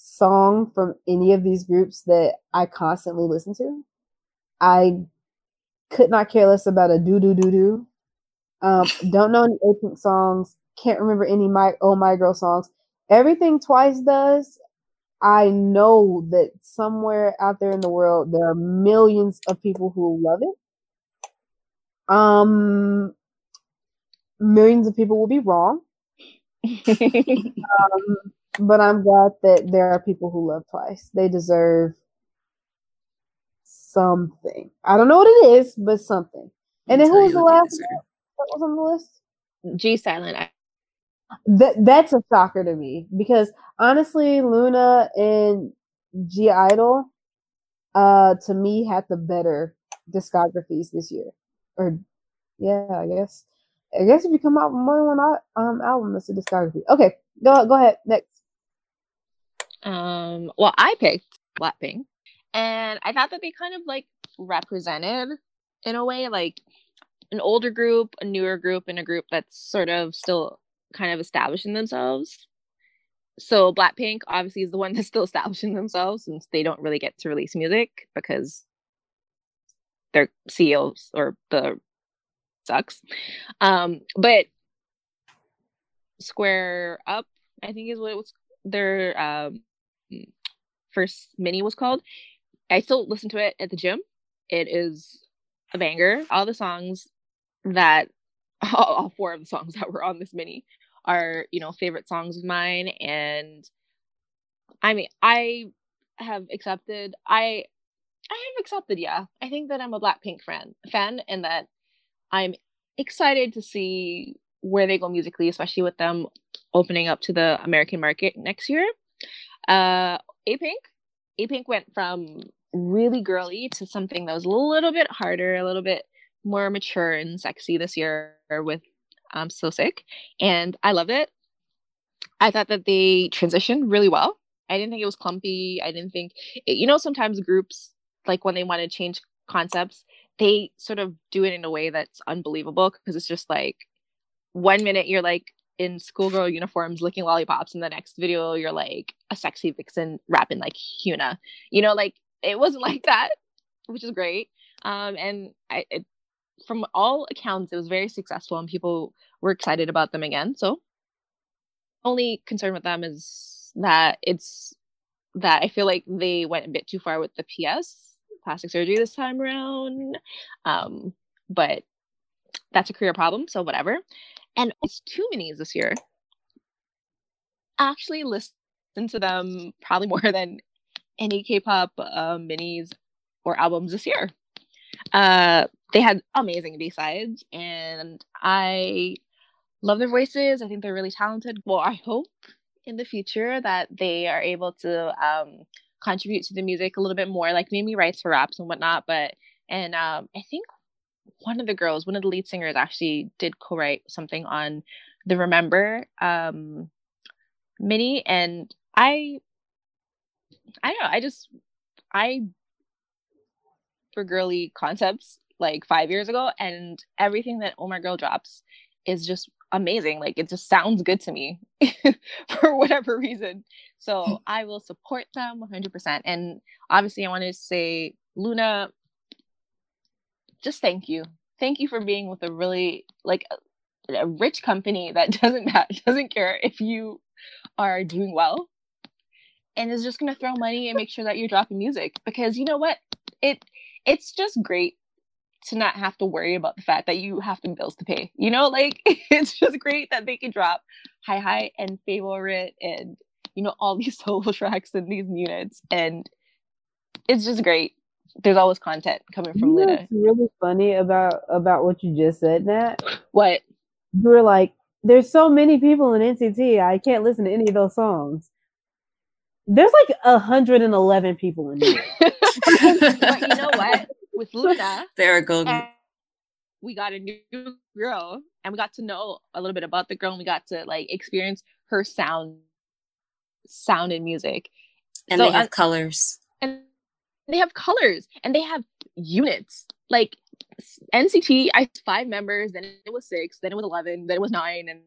song from any of these groups that I constantly listen to. I could not care less about a doo doo doo doo. Um, don't know any A-Pink songs. Can't remember any my Oh My Girl songs. Everything TWICE does, I know that somewhere out there in the world there are millions of people who love it. Um, millions of people will be wrong. um, but I'm glad that there are people who love TWICE. They deserve something. I don't know what it is, but something. And then who was the last one that was on the list? G Silent. That that's a shocker to me because honestly, Luna and G Idol, uh, to me had the better discographies this year. Or yeah, I guess. I guess if you come out with more than one um, album, it's a discography. Okay, go go ahead. Next. Um. Well, I picked Blackpink, and I thought that they kind of like represented in a way, like an older group, a newer group, and a group that's sort of still kind of establishing themselves. So Blackpink obviously is the one that's still establishing themselves, since they don't really get to release music because their C E Os or the sucks. Um, but Square Up, I think is what it was, their um, first mini was called. I still listen to it at the gym. It is a banger. All the songs that, all, all four of the songs that were on this mini are, you know, favorite songs of mine. And I mean, I have accepted, I, I have accepted, yeah. I think that I'm a Blackpink fan, fan and that I'm excited to see where they go musically, especially with them opening up to the American market next year. Uh, A-Pink. A-Pink went from really girly to something that was a little bit harder, a little bit more mature and sexy this year with um, So Sick. And I loved it. I thought that they transitioned really well. I didn't think it was clumpy. I didn't think... It, you know, sometimes groups, like when they want to change concepts, they sort of do it in a way that's unbelievable because it's just like one minute you're like in schoolgirl uniforms licking lollipops, and the next video you're like a sexy vixen rapping like Hyuna. You know, like it wasn't like that, which is great. Um, and I, it, from all accounts, it was very successful and people were excited about them again. So only concern with them is that it's that I feel like they went a bit too far with the P S, plastic surgery, this time around. Um, but that's a career problem, so whatever. And it's two minis this year. I actually listened to them probably more than any K-pop uh, minis or albums this year. Uh, they had amazing B-sides, and I love their voices. I think they're really talented. Well, I hope in the future that they are able to um, contribute to the music a little bit more. Like Mimi writes her raps and whatnot, but and um, I think one of the girls, one of the lead singers, actually did co-write something on the Remember um, mini, and I, I don't know, I just, I, for girly concepts like five years ago, and everything that Oh My Girl drops is just amazing. Like it just sounds good to me for whatever reason. So I will support them one hundred percent. And obviously, I want to say Luna, just thank you. Thank you for being with a really, like, a, a rich company that doesn't that doesn't care if you are doing well and is just going to throw money and make sure that you're dropping music. Because you know what? It It's just great to not have to worry about the fact that you have to bills to pay. You know, like, it's just great that they can drop Hi Hi and Favorite and, you know, all these solo tracks and these units. And it's just great. There's always content coming from Luna. You know what's really funny about about what you just said, Nat? What? You were like, there's so many people in N C T, I can't listen to any of those songs. There's like one hundred eleven people in there. But you know what? With Luna, they're golden. We got a new girl, and we got to know a little bit about the girl, and we got to like experience her sound, sound and music. And so, they have uh, colors. And they have colors, and they have units. Like N C T, I had five members, then it was six, then it was eleven, then it was nine, and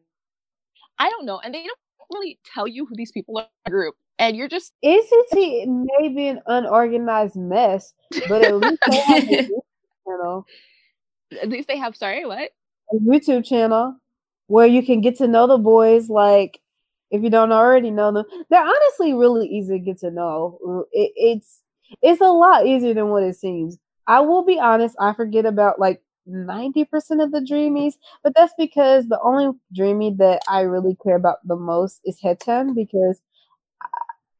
I don't know. And they don't really tell you who these people are in the group. And you're just N C T may be an unorganized mess, but at least they have a YouTube channel. At least they have sorry, what? A YouTube channel where you can get to know the boys. Like if you don't already know them, they're honestly really easy to get to know. It, it's it's a lot easier than what it seems. I will be honest, I forget about like ninety percent of the dreamies, but that's because the only dreamie that I really care about the most is Haechan, because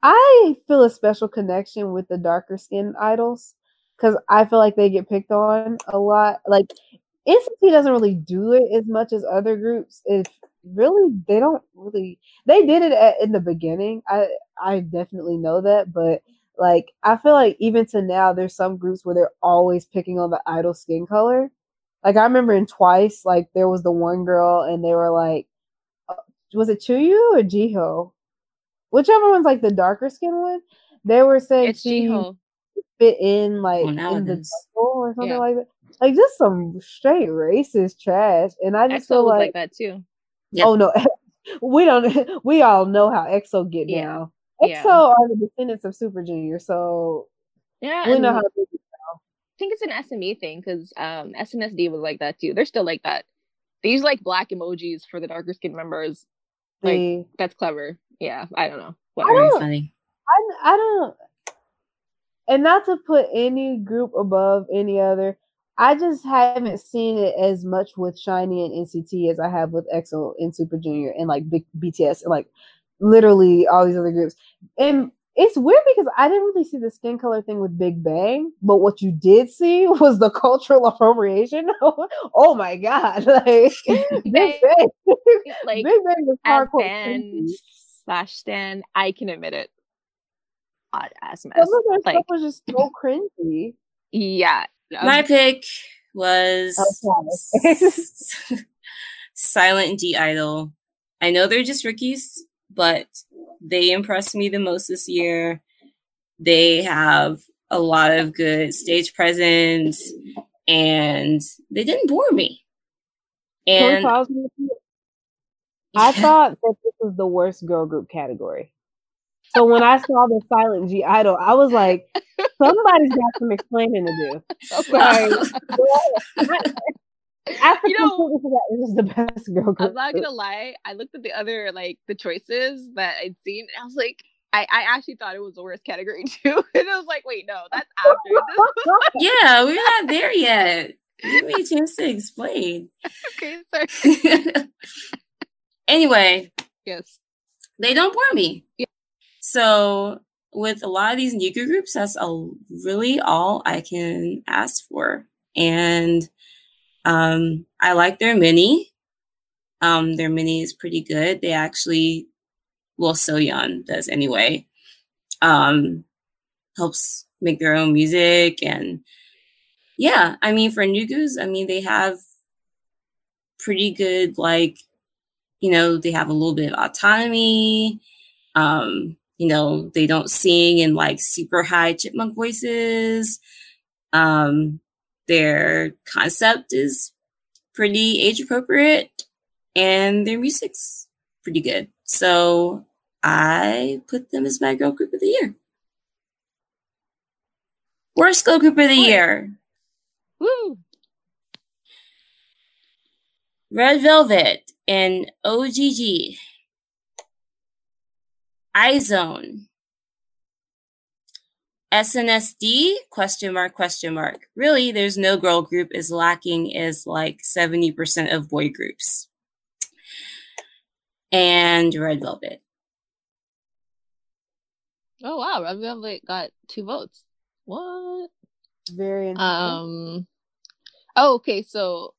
I feel a special connection with the darker skinned idols because I feel like they get picked on a lot. Like N C T doesn't really do it as much as other groups. It's really, they don't really, they did it at, in the beginning. I, I definitely know that, but like, I feel like even to now there's some groups where they're always picking on the idol skin color. Like I remember in TWICE, like there was the one girl and they were like, was it Chuyu or Jiho? Whichever one's like the darker skin one, they were saying it's she Jiho. Fit in like well, in the jungle or something yeah. like that. Like just some straight racist trash. And I just EXO feel like, was like that too. Yep. Oh no, we don't. We all know how EXO get yeah. down. EXO yeah. are the descendants of Super Junior, so yeah, we know how. They get down. I think it's an S M E thing because um, S N S D was like that too. They're still like that. They use like black emojis for the darker skin members. Like the... that's clever. Yeah, I don't know. What I don't, funny. I, I don't, and not to put any group above any other, I just haven't seen it as much with SHINee and N C T as I have with EXO and Super Junior and like big B T S and like literally all these other groups. And it's weird because I didn't really see the skin color thing with Big Bang, but what you did see was the cultural appropriation. Oh my god! Like Big Bang, like, Big Bang was hardcore. Fan slash stan, I can admit it. Odd ass mess. Some of their like, stuff was just so cringy. Yeah. Um, My pick was oh, Silent D Idol. I know they're just rookies, but they impressed me the most this year. They have a lot of good stage presence, and they didn't bore me. And I thought that this was the worst girl group category. So when I saw the Silent G Idol, I was like, somebody's got some explaining to do. Sorry. I you know, it was the best girl group. I'm not going to lie. I looked at the other, like, the choices that I'd seen, and I was like, I, I actually thought it was the worst category, too. And I was like, wait, no, that's after this. Yeah, we're not there yet. Give me a chance to explain. Okay, sorry. Anyway. Yes. They don't bore me. Yeah. So with a lot of these Nika groups, that's a, really all I can ask for. And um, I like their mini. Um, their mini is pretty good. They actually, well, Soyeon does anyway, um, helps make their own music. And yeah, I mean, for Nugus, I mean, they have pretty good, like, you know, they have a little bit of autonomy. Um, You know, they don't sing in like super high chipmunk voices. Um, their concept is pretty age appropriate and their music's pretty good. So I put them as my girl group of the year. Worst girl group of the year. Woo! Red Velvet and O G G. iZone, S N S D, question mark, question mark. Really, there's no girl group as lacking as like seventy percent of boy groups. And Red Velvet. Oh, wow. Red Velvet got two votes. What? Very interesting. Um, oh, okay. So,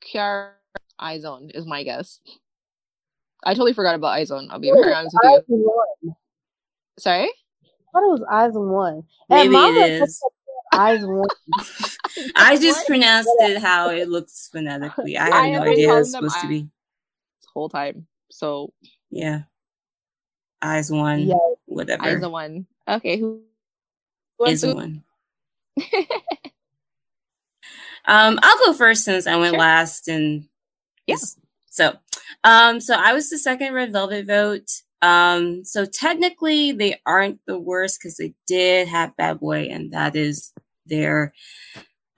Kiara, iZone is my guess. I totally forgot about iZone. I'll be very honest with you. One. Sorry? I thought it was iZone one. Maybe it is. iZone one. I just pronounced it how it looks phonetically. I had no idea how it's supposed I- to be. This whole time. So. Yeah. iZone one. Yeah. Whatever. iZone one. Okay. Who? iZone one. um, I'll go first since I went sure. last. And yes. Yeah. So. Um, so I was the second Red Velvet vote. Um, so technically they aren't the worst because they did have Bad Boy, and that is their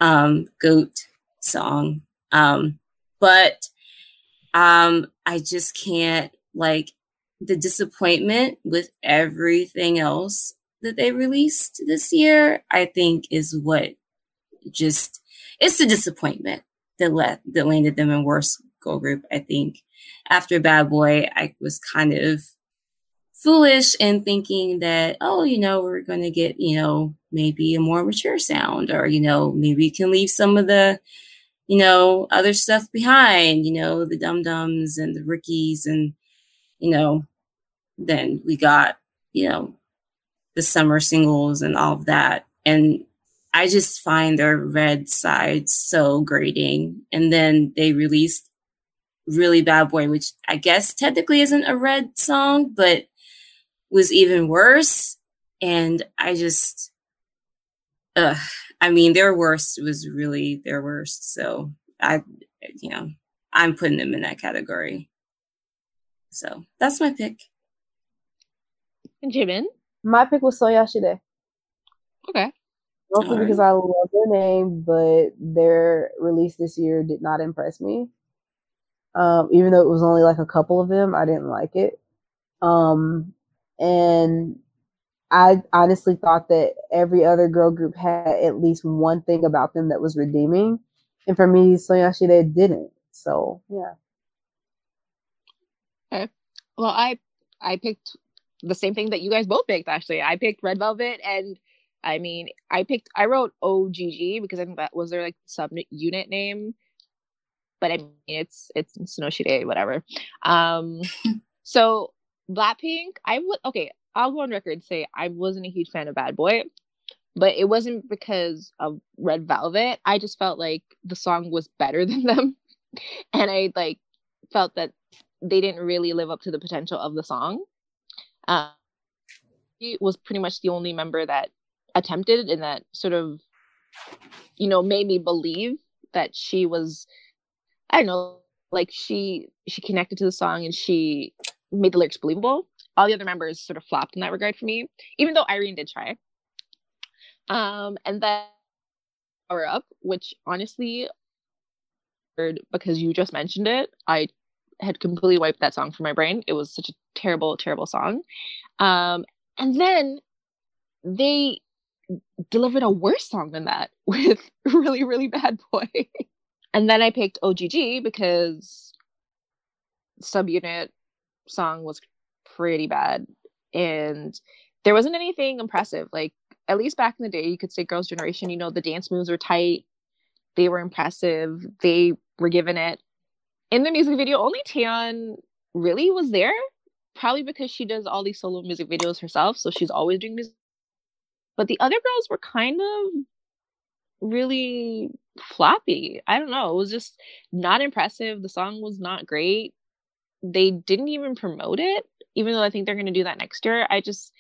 um, GOAT song. Um, but um, I just can't like the disappointment with everything else that they released this year, I think is what just, it's the disappointment that left, that landed them in worst girl group, I think. After Bad Boy, I was kind of foolish in thinking that, oh, you know, we're going to get, you know, maybe a more mature sound, or, you know, maybe we can leave some of the, you know, other stuff behind, you know, the dum-dums and the rookies. And, you know, then we got, you know, the summer singles and all of that. And I just find their red side so grating. And then they released really Bad Boy, which I guess technically isn't a red song, but was even worse. And I just, uh, I mean, their worst was really their worst. So I, you know, I'm putting them in that category. So that's my pick. And Jimin? My pick was Soyashide. Okay. Mostly right. Because I love their name, but their release this year did not impress me. Um, even though it was only like a couple of them, I didn't like it. Um, and I honestly thought that every other girl group had at least one thing about them that was redeeming. And for me, Soyeonshi, they didn't. So, yeah. Okay. Well, I I picked the same thing that you guys both picked, actually. I picked Red Velvet, and I mean, I picked, I wrote O G G because I think that was their like sub-unit name. But I mean, it's it's Sonoshide, whatever. Um, so, Blackpink, I would, okay, I'll go on record and say I wasn't a huge fan of Bad Boy, but it wasn't because of Red Velvet. I just felt like the song was better than them. And I like felt that they didn't really live up to the potential of the song. Um, she was pretty much the only member that attempted and that sort of, you know, made me believe that she was, I don't know, like she she connected to the song and she made the lyrics believable. All the other members sort of flopped in that regard for me, even though Irene did try. Um, and then Power Up, which honestly, because you just mentioned it, I had completely wiped that song from my brain. It was such a terrible, terrible song. Um, and then they delivered a worse song than that with Really, Really Bad Boy. And then I picked O G G because subunit song was pretty bad. And there wasn't anything impressive. Like, at least back in the day, you could say Girls' Generation, you know, the dance moves were tight. They were impressive. They were given it. In the music video, only Taeyeon really was there. Probably because she does all these solo music videos herself, so she's always doing music. But the other girls were kind of really floppy. I don't know. It was just not impressive. The song was not great. They didn't even promote it, even though I think they're going to do that next year. I just,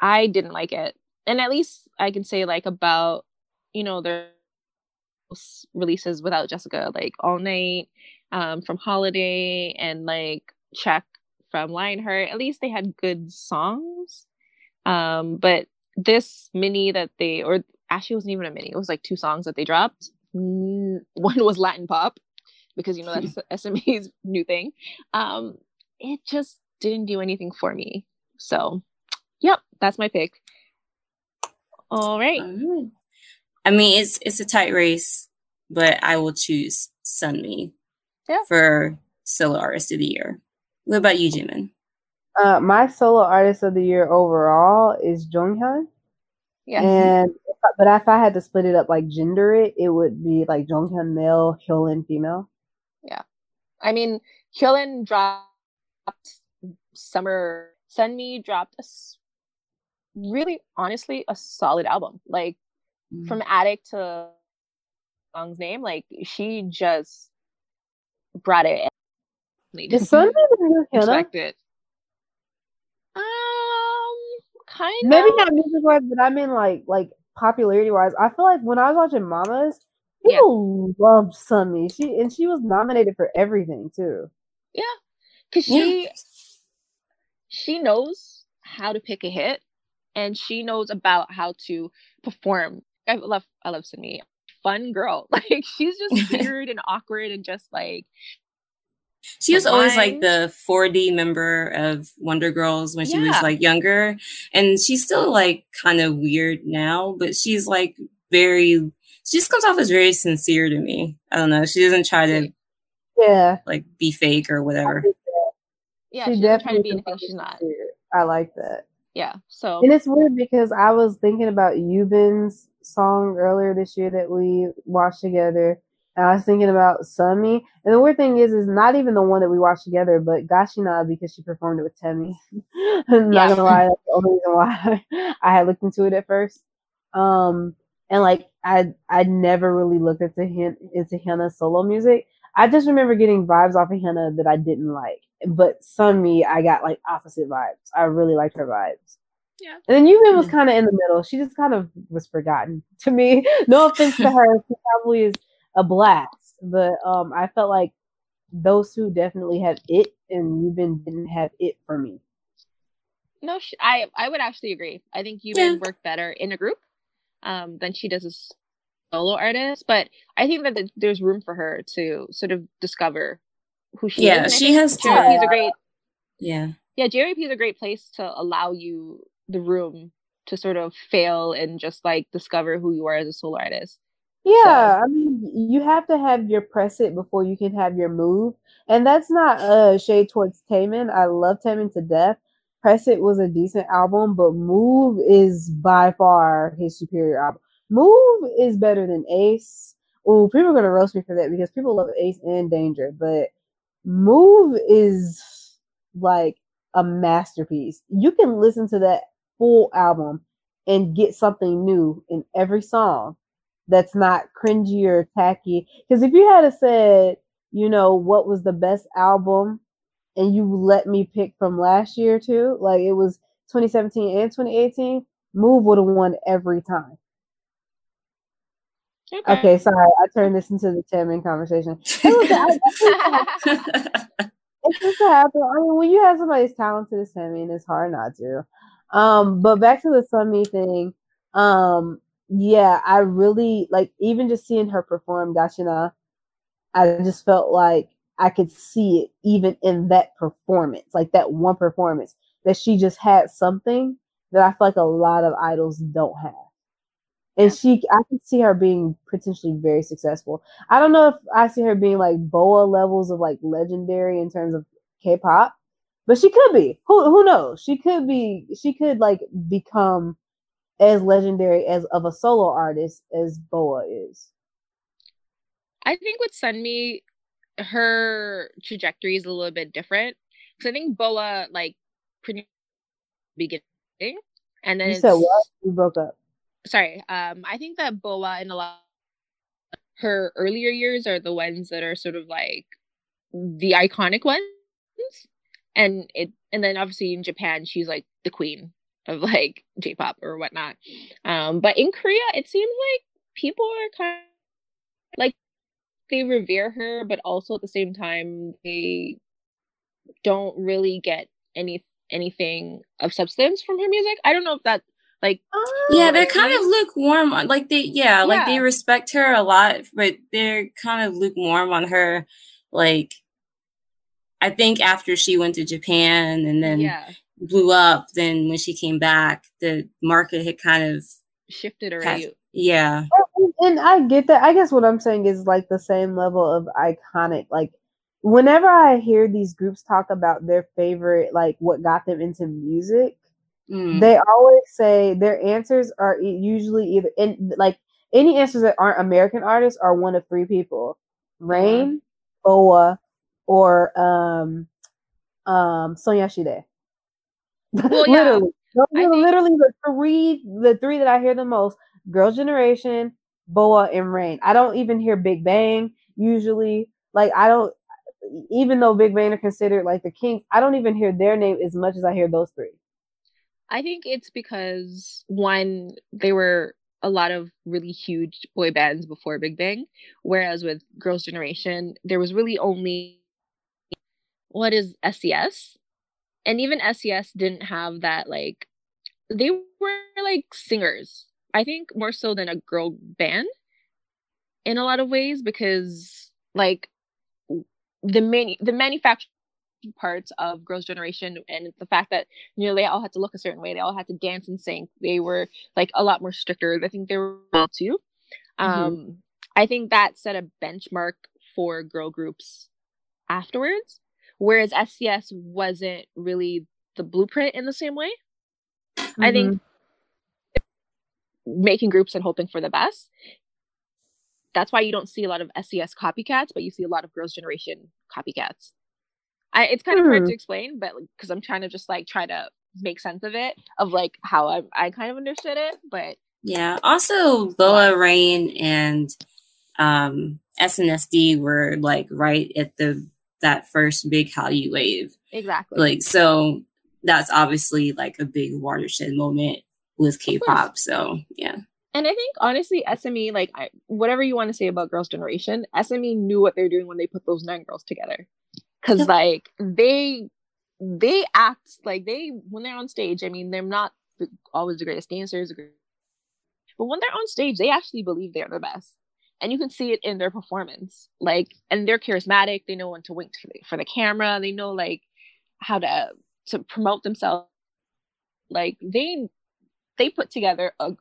I didn't like it. And at least I can say, like, about, you know, their releases without Jessica, like All Night um, from Holiday and like Check from Lionheart. At least they had good songs. Um, but this mini that they, or actually it wasn't even a mini, it was like two songs that they dropped. One was Latin pop, because, you know, that's S M E's new thing. Um, it just didn't do anything for me. So, yep, that's my pick. All right. Um, I mean, it's it's a tight race, but I will choose Sunmi yeah. for Solo Artist of the Year. What about you, Jimin? Uh, my Solo Artist of the Year overall is Jonghyun. Yeah. And but if I had to split it up, like gender it, it would be like Jonghyun male, Hyolyn female. Yeah. I mean, Hyolyn dropped Summer. Sunmi dropped a really, honestly, a solid album. Like, from Attic to Song's Name, like she just brought it. Is Sunmi the new Hyuna? Um, kind of. Maybe not music wise, but I mean like like popularity wise. I feel like when I was watching Mamas, people yeah. loved Sunmi. She and she was nominated for everything too. Yeah, because she yeah. she knows how to pick a hit, and she knows about how to perform. I love I love Sunmi. Fun girl. Like she's just weird and awkward and just like she was always like the four D member of Wonder Girls when yeah. she was like younger. And she's still like kind of weird now, but she's like very she just comes off as very sincere to me. I don't know. She doesn't try to yeah like be fake or whatever. Yeah, she, she doesn't try to be anything she's not. I like that. Yeah, so and it's weird because I was thinking about Yubin's song earlier this year that we watched together, and I was thinking about Sunmi. And the weird thing is, is not even the one that we watched together, but Gashina because she performed it with Temi. I'm yeah. not gonna lie, that's the only reason why I had looked into it at first. Um, and like I, I never really looked into him, into Hannah's solo music. I just remember getting vibes off of Hannah that I didn't like. But Sunmi, I got like opposite vibes. I really liked her vibes. Yeah. And then Yubin was kind of in the middle. She just kind of was forgotten to me. No offense to her. She probably is a blast. But um, I felt like those two definitely had it, and Yubin didn't have it for me. No, she, I, I would actually agree. I think Yubin yeah. worked better in a group um, than she does as a solo artist. But I think that the, there's room for her to sort of discover who she yeah, is. Yeah, she has to. She's a great. Yeah, yeah, J Y P is a great place to allow you the room to sort of fail and just like discover who you are as a solo artist. Yeah, so. I mean, you have to have your press it before you can have your move. And that's not a shade towards Taemin. I love Taemin to death. Press It was a decent album, but Move is by far his superior album. Move is better than Ace. Oh, people are gonna roast me for that because people love Ace and Danger, but Move is like a masterpiece. You can listen to that full album and get something new in every song that's not cringy or tacky. Because if you had said, you know, what was the best album, and you let me pick from last year too, like it was twenty seventeen and twenty eighteen, Move would have won every time. Okay. okay, sorry, I turned this into the Taemin conversation. It's just to happen. I mean, when you have somebody as talented as Taemin, it's hard not to. Um, but back to the Sunmi thing. Um, yeah, I really like even just seeing her perform Gashina. I just felt like I could see it even in that performance, like that one performance, that she just had something that I feel like a lot of idols don't have. And she, I can see her being potentially very successful. I don't know if I see her being like B O A levels of like legendary in terms of K-pop, but she could be. Who who knows? She could be. She could like become as legendary as of a solo artist as B O A is. I think with Sunmi, her trajectory is a little bit different because I think B O A like pretty beginning, and then you said what? You broke up. Sorry, um, I think that B O A and a lot of her earlier years are the ones that are sort of like the iconic ones, and it and then obviously in Japan she's like the queen of like J-pop or whatnot. Um, but in Korea, it seems like people are kind of like they revere her, but also at the same time they don't really get any anything of substance from her music. I don't know if that. Like, yeah, they're kind of lukewarm on, like they, yeah, yeah, like they respect her a lot, but they're kind of lukewarm on her. Like, I think after she went to Japan and then yeah. blew up, then when she came back, the market had kind of shifted around. Yeah, and, and I get that. I guess what I'm saying is like the same level of iconic. Like, whenever I hear these groups talk about their favorite, like what got them into music. Mm. They always say their answers are usually either in like any answers that aren't American artists are one of three people: Rain, mm-hmm. B O A, or um, um, Son Yashide. Well, literally, yeah. Those are literally think... the three, the three that I hear the most: Girls' Generation, B O A, and Rain. I don't even hear Big Bang usually. Like I don't, even though Big Bang are considered like the kings, I don't even hear their name as much as I hear those three. I think it's because, one, there were a lot of really huge boy bands before Big Bang, whereas with Girls' Generation, there was really only, what is S E S? And even S E S didn't have that, like, they were, like, singers. I think more so than a girl band in a lot of ways because, like, the many, the manufacturing parts of Girls' Generation and the fact that, you know, they all had to look a certain way, they all had to dance and sing, they were like a lot more stricter. I think they were all too um mm-hmm. I think that set a benchmark for girl groups afterwards, whereas S C S wasn't really the blueprint in the same way. Mm-hmm. I think making groups and hoping for the best, that's why you don't see a lot of S C S copycats, but you see a lot of Girls' Generation copycats. I, it's kind of hard to explain, but because like, I'm trying to just like try to make sense of it, of like how I, I kind of understood it. But yeah, also B O A, Rain, and um, S N S D were like right at the that first big Hallyu wave. Exactly. Like so, that's obviously like a big watershed moment with K-pop. So yeah. And I think honestly, S M E, like I, whatever you want to say about Girls' Generation, S M E knew what they're doing when they put those nine girls together. Because, like, they they act, like, they, when they're on stage, I mean, they're not the, always the greatest dancers, the greatest, but when they're on stage, they actually believe they're the best. And you can see it in their performance. Like, and they're charismatic. They know when to wink to the, for the camera. They know, like, how to to promote themselves. Like they they put together a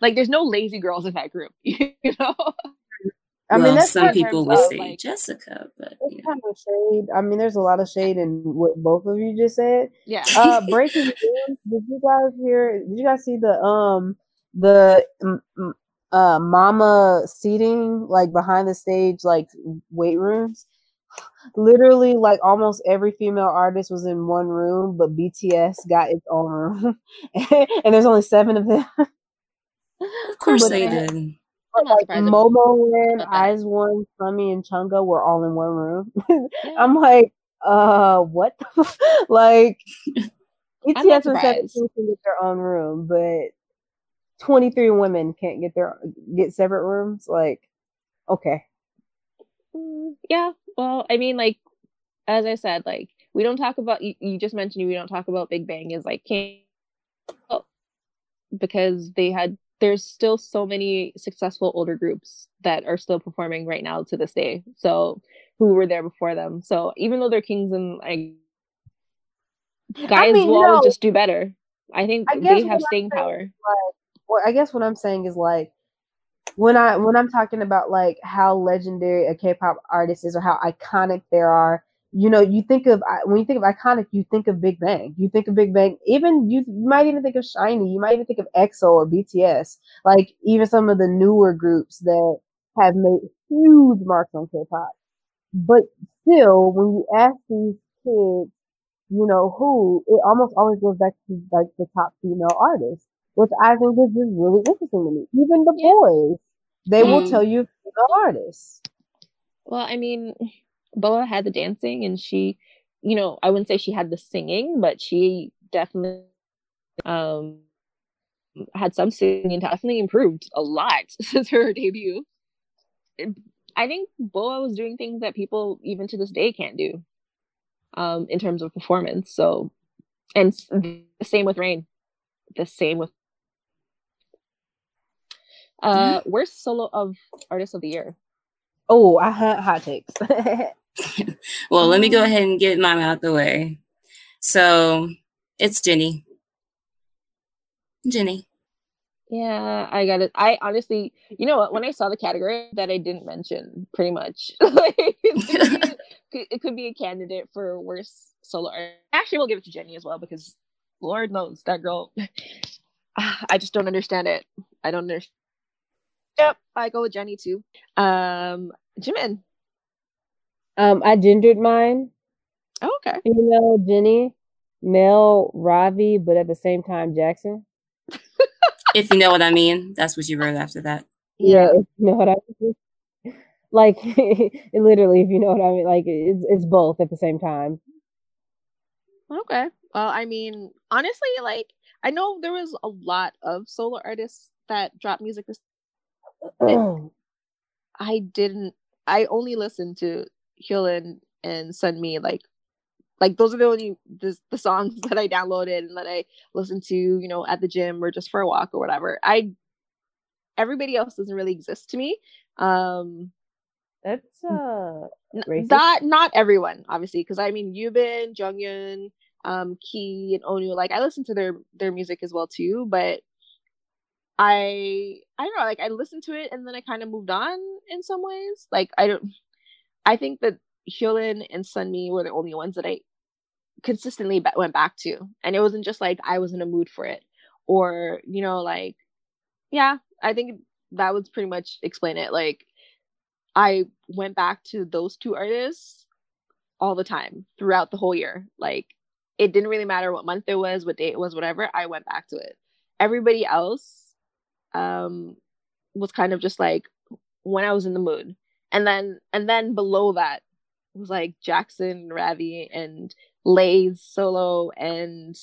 like there's no lazy girls in that group, you know. I well, mean, that's some people would say like, Jessica, but it's yeah. kind of shade. I mean, there's a lot of shade in what both of you just said. Yeah. Uh, breaking news. Did you guys hear? Did you guys see the um the um, uh mama seating like behind the stage like weight rooms? Literally, like almost every female artist was in one room, but B T S got its own room, and there's only seven of them. Of course, but they did. Like Momo and Eyes One, Sunmi and Chunga were all in one room. Yeah. I'm like, uh, what? Like, B T S and Seventeen can get their own room, but twenty-three women can't get their get separate rooms. Like, okay, yeah. Well, I mean, like, as I said, like we don't talk about. You, you just mentioned we don't talk about Big Bang is like can't because they had. There's still so many successful older groups that are still performing right now to this day. So who were there before them? So even though they're kings and like, guys I mean, will no, always just do better. I think I they have staying power. Like, well, I guess what I'm saying is like when I when I'm talking about like how legendary a K-pop artist is or how iconic they are. You know, you think of when you think of iconic, you think of Big Bang. You think of Big Bang. Even you, you might even think of SHINee. You might even think of EXO or B T S. Like even some of the newer groups that have made huge marks on K-pop. But still, when you ask these kids, you know who, it almost always goes back to like the top female artists, which I think is just really interesting to me. Even the yeah. boys, they mm. will tell you female artists. Well, I mean. Boa had the dancing and she, you know, I wouldn't say she had the singing, but she definitely um, had some singing and definitely improved a lot since her debut. I think Boa was doing things that people even to this day can't do um, in terms of performance. So, and the same with Rain. The same with uh, worst solo of Artist of the Year. Oh, I had hot takes. Well, let me go ahead and get mine out the way. So it's Jennie. Jennie. Yeah, I got it. I honestly, you know what? When I saw the category that I didn't mention, pretty much, like, it, could be, it could be a candidate for worst solo artist. Actually, we'll give it to Jennie as well because Lord knows that girl. I just don't understand it. I don't understand. Yep, I go with Jennie too. Um, Jimin. Um, I gendered mine. Oh, okay. Female Jennie, male Ravi, but at the same time Jackson. If you know what I mean, that's what you wrote after that. Yeah, yeah. If you know what I mean. Like, literally, if you know what I mean, like it's it's both at the same time. Okay. Well, I mean, honestly, like I know there was a lot of solo artists that dropped music this. Oh. I didn't I only listened to Hyolyn and Sunmi like like those are the only the, the songs that I downloaded and that I listened to, you know, at the gym or just for a walk or whatever. I everybody else doesn't really exist to me. Um that's uh n- not not everyone obviously because I mean Yubin, Jonghyun, um Ki and Onu, like I listen to their their music as well too, but I I don't know, like I listened to it and then I kind of moved on in some ways. Like I don't, I think that Hyolyn and Sunmi were the only ones that I consistently be- went back to, and it wasn't just like I was in a mood for it, or you know, like yeah, I think that would pretty much explain it. Like I went back to those two artists all the time throughout the whole year. Like it didn't really matter what month it was, what day it was, whatever. I went back to it. Everybody else. Um, was kind of just like when I was in the mood, and then and then below that was like Jackson, Ravi, and Lay's solo, and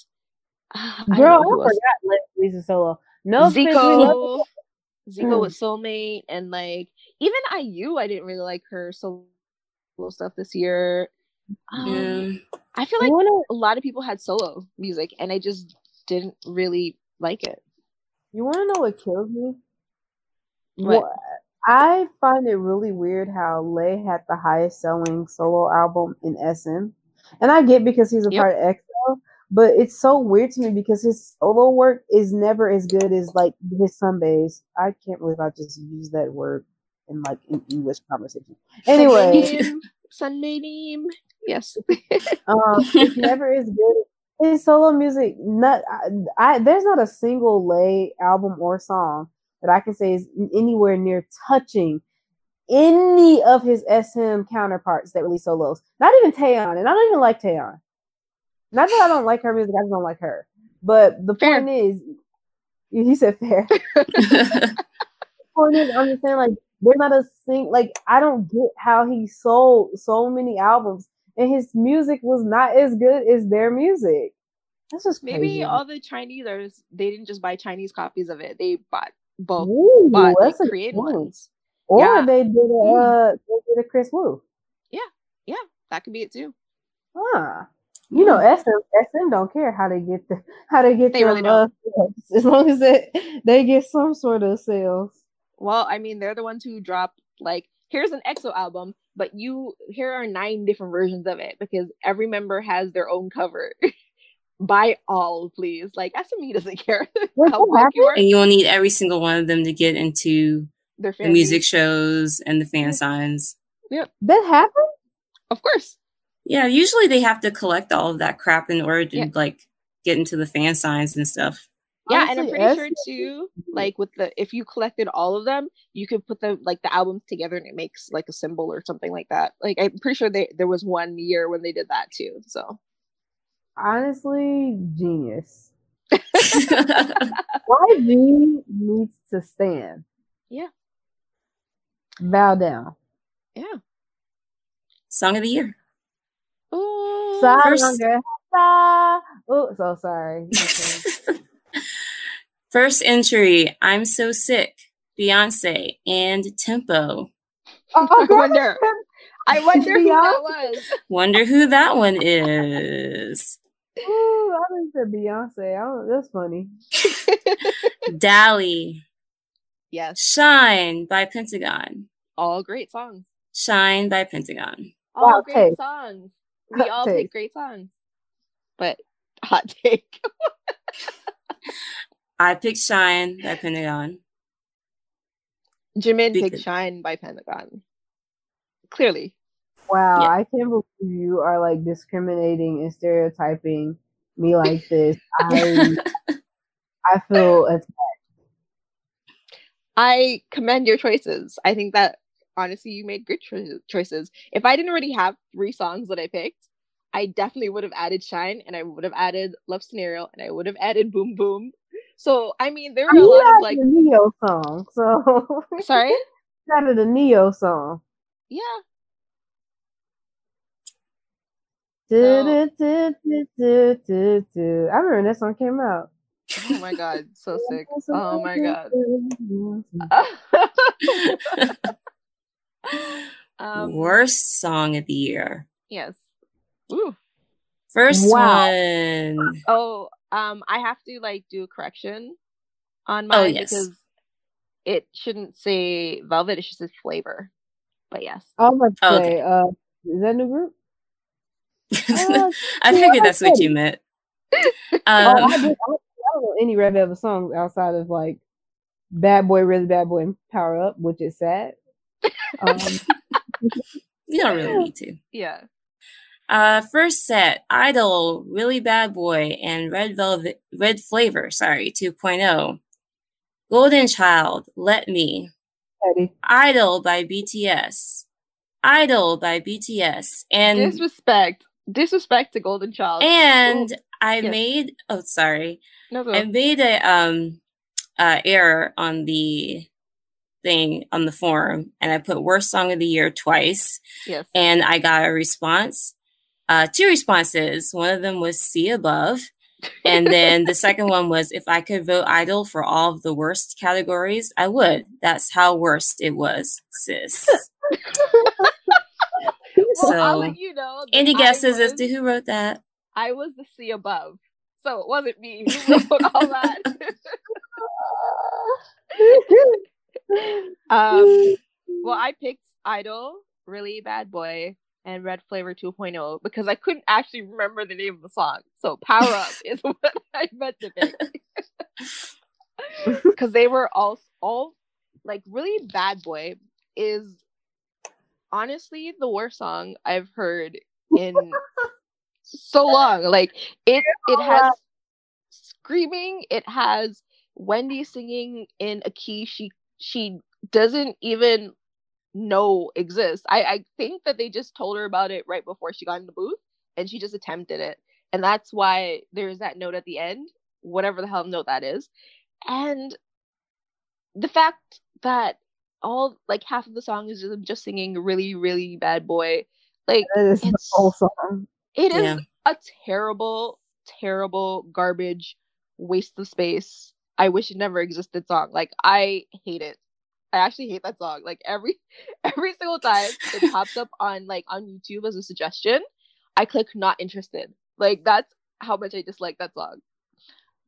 uh, girl, I, I forgot Lay's solo. No, Zico, Zico with Soulmate, and like even I U, I didn't really like her solo stuff this year. Um, mm. I feel like I wanna... a lot of people had solo music, and I just didn't really like it. You want to know what kills me? What? Well, I find it really weird how Lay had the highest selling solo album in S M. And I get because he's a yep. part of EXO, But it's so weird to me because his solo work is never as good as like his sunbays. I can't believe I just used that word in like an English conversation. Anyway, Sunday name, yes. um, it's never as good. His solo music, not I, I. There's not a single lay album or song that I can say is anywhere near touching any of his S M counterparts that release solos. Not even Taeyeon, and I don't even like Taeyeon. Not that I don't like her music, I just don't like her. But the fair. point is, he said fair. The point is, I'm just saying, like, there's not a sing. Like, I don't get how he sold so many albums, and his music was not as good as their music. That's just crazy. Maybe all the Chinesers, they didn't just buy Chinese copies of it; they bought both, Ooh, bought that's like, created point. ones. Or yeah. they did a mm. uh, they did a Chris Wu. Yeah, yeah, that could be it too. Huh. You know, S M, S M don't care how they get the how they get they really don't. As long as they, they get some sort of sales. Well, I mean, they're the ones who drop like, here's an EXO album, but you here are nine different versions of it because every member has their own cover. Buy all, please. Like S M E doesn't care how popular you are. And you will need every single one of them to get into their the music shows and the fan signs. Yep, that happened. Of course. Yeah, usually they have to collect all of that crap in order to yeah. like get into the fan signs and stuff. Yeah, honestly, and I'm pretty S- sure too, like with the if you collected all of them, you could put them like the albums together and it makes like a symbol or something like that. Like I'm pretty sure they, there was one year when they did that too. So honestly, genius. Y G needs to stand. Yeah. Bow down. Yeah. Song of the year. Ooh, first, Ooh, so sorry. Okay. First entry, I'm So Sick, Beyonce, and Tempo. Oh, I wonder. I wonder who that was. Wonder who that one is. Ooh, I didn't say Beyonce. I don't, that's funny. Dally. Yes. Shine by Pentagon. All great songs. Shine by Pentagon. All wow, great hey. songs. We hot all take. pick great songs, but hot take. I picked Shine by Pentagon. Jimin picked Shine by Pentagon. Clearly. Wow, yeah. I can't believe you are like discriminating and stereotyping me like this. I I feel attacked. I commend your choices. I think that honestly, you made good cho- choices. If I didn't already have three songs that I picked, I definitely would have added Shine, and I would have added Love Scenario, and I would have added Boom Boom. So, I mean, there were I a lot of like... the Neo song, so... Sorry? You added a Neo song. Yeah. Do, do, do, do, do, do. I remember when that song came out. Oh my god, so sick. Oh my god. Um, worst song of the year. Yes. Ooh. First wow. one. Oh, um, I have to like do a correction on mine oh, yes. because it shouldn't say Velvet. It should say Flavor. But yes. I was about to say, oh, okay. uh, is that a new group? uh, I figured that's what you meant. um, oh, I, did, I don't know any Red Velvet songs outside of like Bad Boy, Really Bad Boy, and Power Up, which is sad. um, you don't really need to. Yeah. Uh, first set, Idol, Really Bad Boy, and Red Velvet, Red Flavor, sorry, two point oh. Golden Child, Let Me. Petty. Idol by B T S. Idol by B T S. And disrespect. Disrespect to Golden Child. And Ooh. I yes. made, oh, sorry. No, no. I made a um uh, error on the thing on the forum, and I put worst song of the year twice. Yes. And I got a response, uh, two responses. One of them was See Above. And then the second one was, if I could vote Idol for all of the worst categories, I would. That's how worst it was, sis. Well, so, I'll let you know. Any guesses was, as to who wrote that? I was the See Above. So it wasn't me who wrote all that. um well I picked Idol, Really Bad Boy, and Red Flavor two point oh because I couldn't actually remember the name of the song. So Power Up is what I meant to pick. Because they were all, all, like, really Bad Boy is honestly the worst song I've heard in so long. Like, it it has screaming, it has Wendy singing in a key she she doesn't even know exists. I, I think that they just told her about it right before she got in the booth and she just attempted it. And that's why there's that note at the end, whatever the hell note that is. And the fact that all, like, half of the song is just, just singing really, really bad boy. Like, it's the whole song. It yeah. is a terrible, terrible garbage waste of space. I wish it never existed song. Like, I hate it. I actually hate that song. Like, every every single time it pops up on, like, on YouTube as a suggestion, I click not interested. Like, that's how much I dislike that song.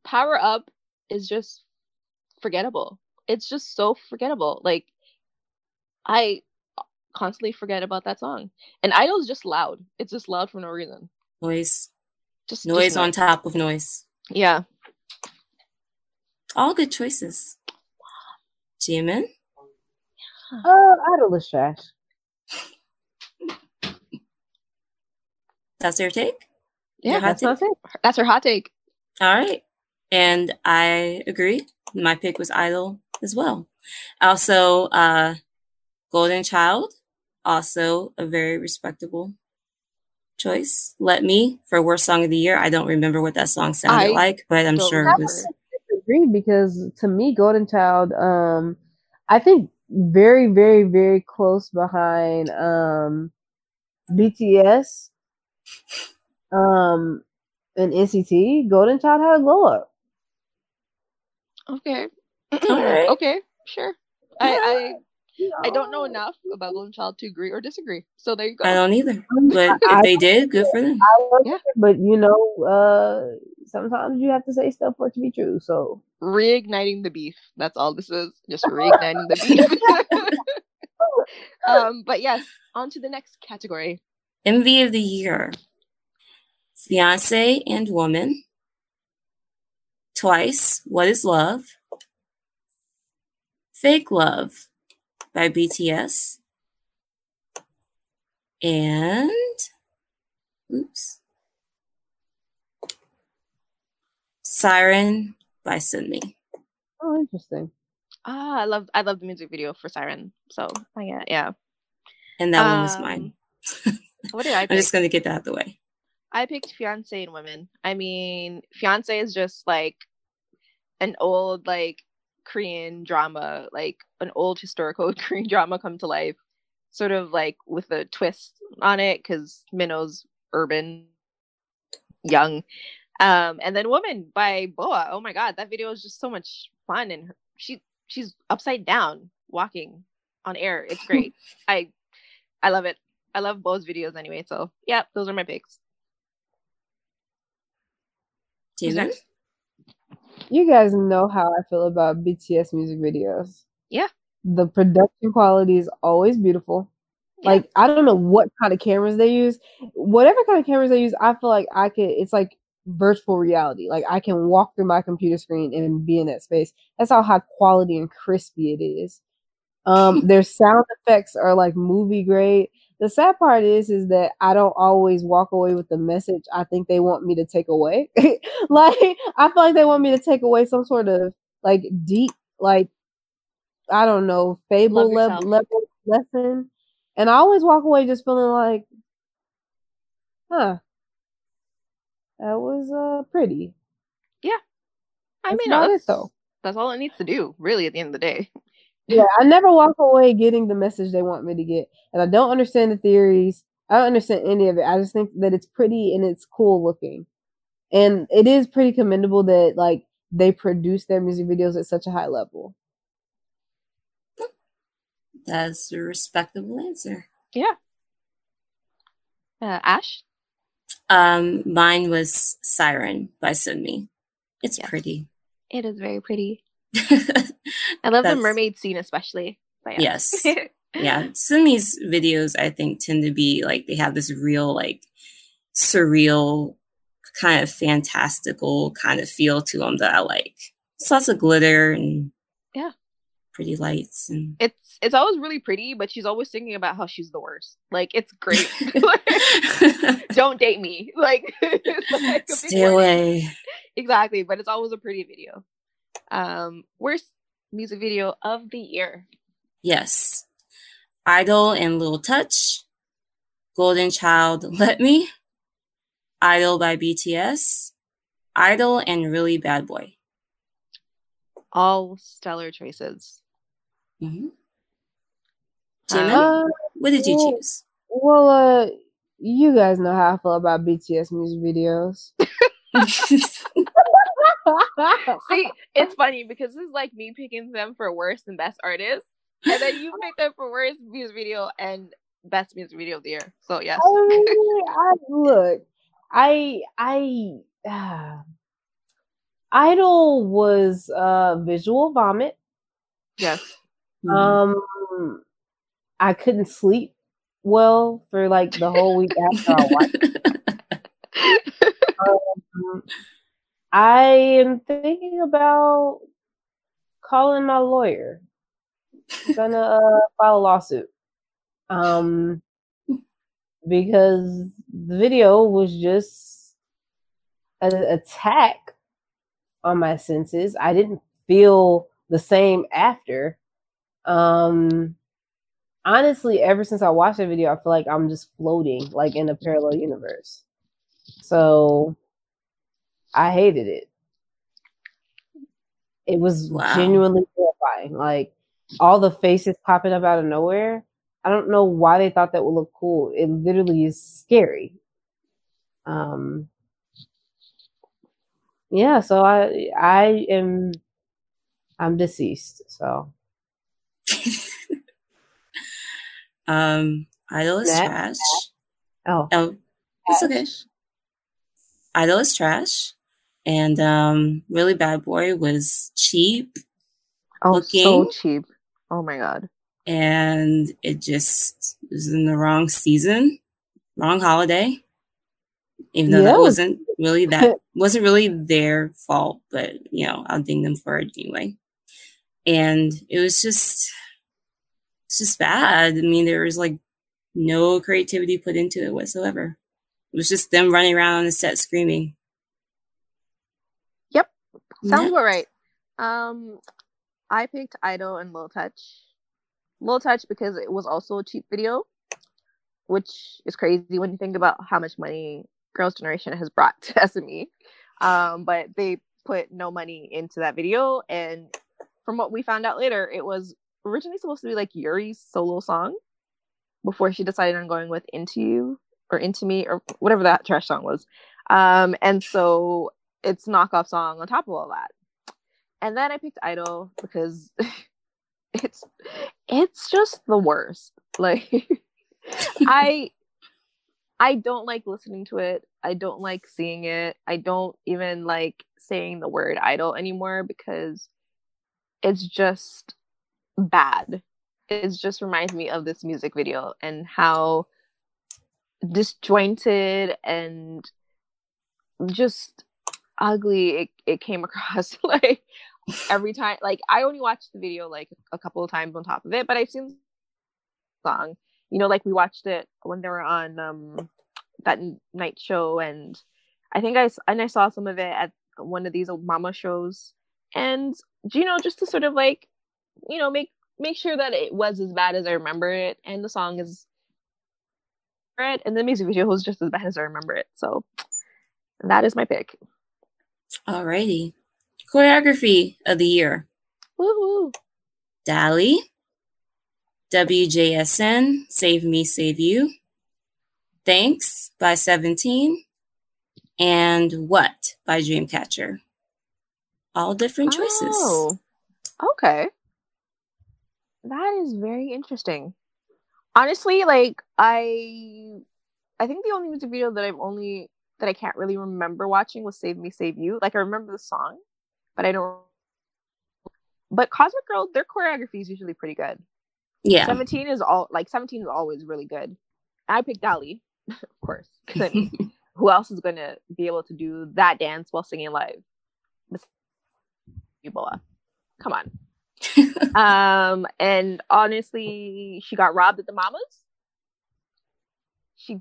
Power Up is just forgettable. It's just so forgettable. Like, I constantly forget about that song. And Idol's just loud. It's just loud for no reason. Noise. Just noise, just noise. On top of noise. Yeah. All good choices. Jimin? Oh, uh, Idol is trash. That's your take? Yeah, your that's, take? That's her hot take. All right. And I agree. My pick was Idol as well. Also, uh, Golden Child, also a very respectable choice. Let Me, for Worst Song of the Year. I don't remember what that song sounded I like, but I'm sure it was... I disagree because, to me, Golden Child, um, I think... very, very, very close behind um, B T S um, and N C T. Golden Child had a glow up. Okay. All right. Okay. Sure. Yeah. I, I I don't know enough about Golden Child to agree or disagree. So there you go. I don't either. But if they did, good for them. I yeah. it, but you know, uh, sometimes you have to say stuff for it to be true. So reigniting the beef. That's all this is. Just reigniting the beef. um, but yes, on to the next category. M V of the year. Fiancé and Woman. TWICE. What Is Love? Fake Love by B T S. And oops. Siren by Sunmi. Oh, interesting. Ah, I love I love the music video for Siren. So I yeah, yeah. And that um, one was mine. What did I pick? I'm just gonna get that out of the way. I picked Fiancé and Women. I mean, Fiancé is just like an old, like, Korean drama, like an old historical Korean drama come to life, sort of like with a twist on it because Minho's urban young, um and then Woman by Boa. Oh my god, that video is just so much fun, and her, she she's upside down walking on air. It's great. I I love it. I love Boa's videos anyway, so yeah, those are my picks. Jason? You guys know how I feel about B T S music videos. Yeah. The production quality is always beautiful. Yeah. Like, I don't know what kind of cameras they use. Whatever kind of cameras they use, I feel like I could, it's like virtual reality. Like, I can walk through my computer screen and be in that space. That's how high quality and crispy it is. Um, their sound effects are like movie grade. The sad part is, is that I don't always walk away with the message I think they want me to take away. Like, I feel like they want me to take away some sort of, like, deep, like, I don't know, fable level, level lesson. And I always walk away just feeling like, huh, that was uh, pretty. Yeah. I that's mean, not that's, it, though. That's all it needs to do, really, at the end of the day. Yeah, I never walk away getting the message they want me to get. And I don't understand the theories. I don't understand any of it. I just think that it's pretty and it's cool looking. And it is pretty commendable that, like, they produce their music videos at such a high level. That's a respectable answer. Yeah. Uh, Ash? Um, mine was Siren by Sunmi. It's yes. pretty. It is very pretty. I love That's... the mermaid scene especially. But yeah. Yes. Yeah, Sunmi's videos, I think, tend to be like they have this real, like, surreal, kind of fantastical kind of feel to them that I like. It's lots of glitter and yeah, pretty lights, and it's it's always really pretty. But she's always thinking about how she's the worst. Like, it's great. Like, don't date me. Like, like stay away. Exactly, but it's always a pretty video. Um, worst music video of the year. Yes. Idol and Little Touch, Golden Child, Let Me, Idol by B T S, Idol and Really Bad Boy. All stellar choices. Mm-hmm. Jimin, uh, what did you well, choose? Well, uh, you guys know how I feel about B T S music videos. See, it's funny because it's like me picking them for worst and best artists. And then you picked up for worst music video and best music video of the year. So yes. I mean, I, look, I I uh, Idol was uh, visual vomit. Yes. Um, I couldn't sleep well for like the whole week after I watched it. um, I am thinking about calling my lawyer. I'm gonna uh, file a lawsuit um, because the video was just an attack on my senses. I didn't feel the same after. Um, honestly, ever since I watched the video, I feel like I'm just floating, like in a parallel universe. So I hated it. It was wow. genuinely horrifying. Like, all the faces popping up out of nowhere. I don't know why they thought that would look cool. It literally is scary. Um, yeah, so I I am I'm deceased, so um Idol is Nat, trash. Nat. Oh. Oh, that's okay. Idol is trash. And um Really Bad Boy was cheap. Oh, looking. So cheap. Oh my god. And it just it was in the wrong season, wrong holiday. Even though yeah. that wasn't really that wasn't really their fault, but you know, I'll ding them for it anyway. And it was just it's just bad. I mean, there was like no creativity put into it whatsoever. It was just them running around on the set screaming. Yep. Sounds about right. Um I picked Idol and Little Touch. Little Touch because it was also a cheap video, which is crazy when you think about how much money Girls' Generation has brought to S M E. Um, but they put no money into that video. And from what we found out later, it was originally supposed to be like Yuri's solo song before she decided on going with Into You or Into Me or whatever that trash song was. Um, and so it's a knockoff song on top of all that. And then I picked Idol because it's it's just the worst. Like I I don't like listening to it. I don't like seeing it. I don't even like saying the word Idol anymore because it's just bad. It just reminds me of this music video and how disjointed and just ugly it, it came across. Like every time, like I only watched the video like a couple of times on top of it, but I've seen the song, you know, like we watched it when they were on um that night show, and I think I and I saw some of it at one of these mama shows, and you know, just to sort of like, you know, make make sure that it was as bad as I remember it, and the song is it, and the music video was just as bad as I remember it. So that is my pick. Alrighty, choreography of the year. Woohoo! Dali, W J S N, Save Me, Save You, Thanks by Seventeen, and What by Dreamcatcher. All different choices. Oh, okay. That is very interesting. Honestly, like I, I think the only music video that I've only. that I can't really remember watching was Save Me, Save You. Like, I remember the song, but I don't... But Cosmic Girl, their choreography is usually pretty good. Yeah. Seventeen is all like Seventeen is always really good. I picked Ali, of course. Who else is gonna be able to do that dance while singing live? Ebola. Come on. um and honestly, she got robbed at the Mamas. She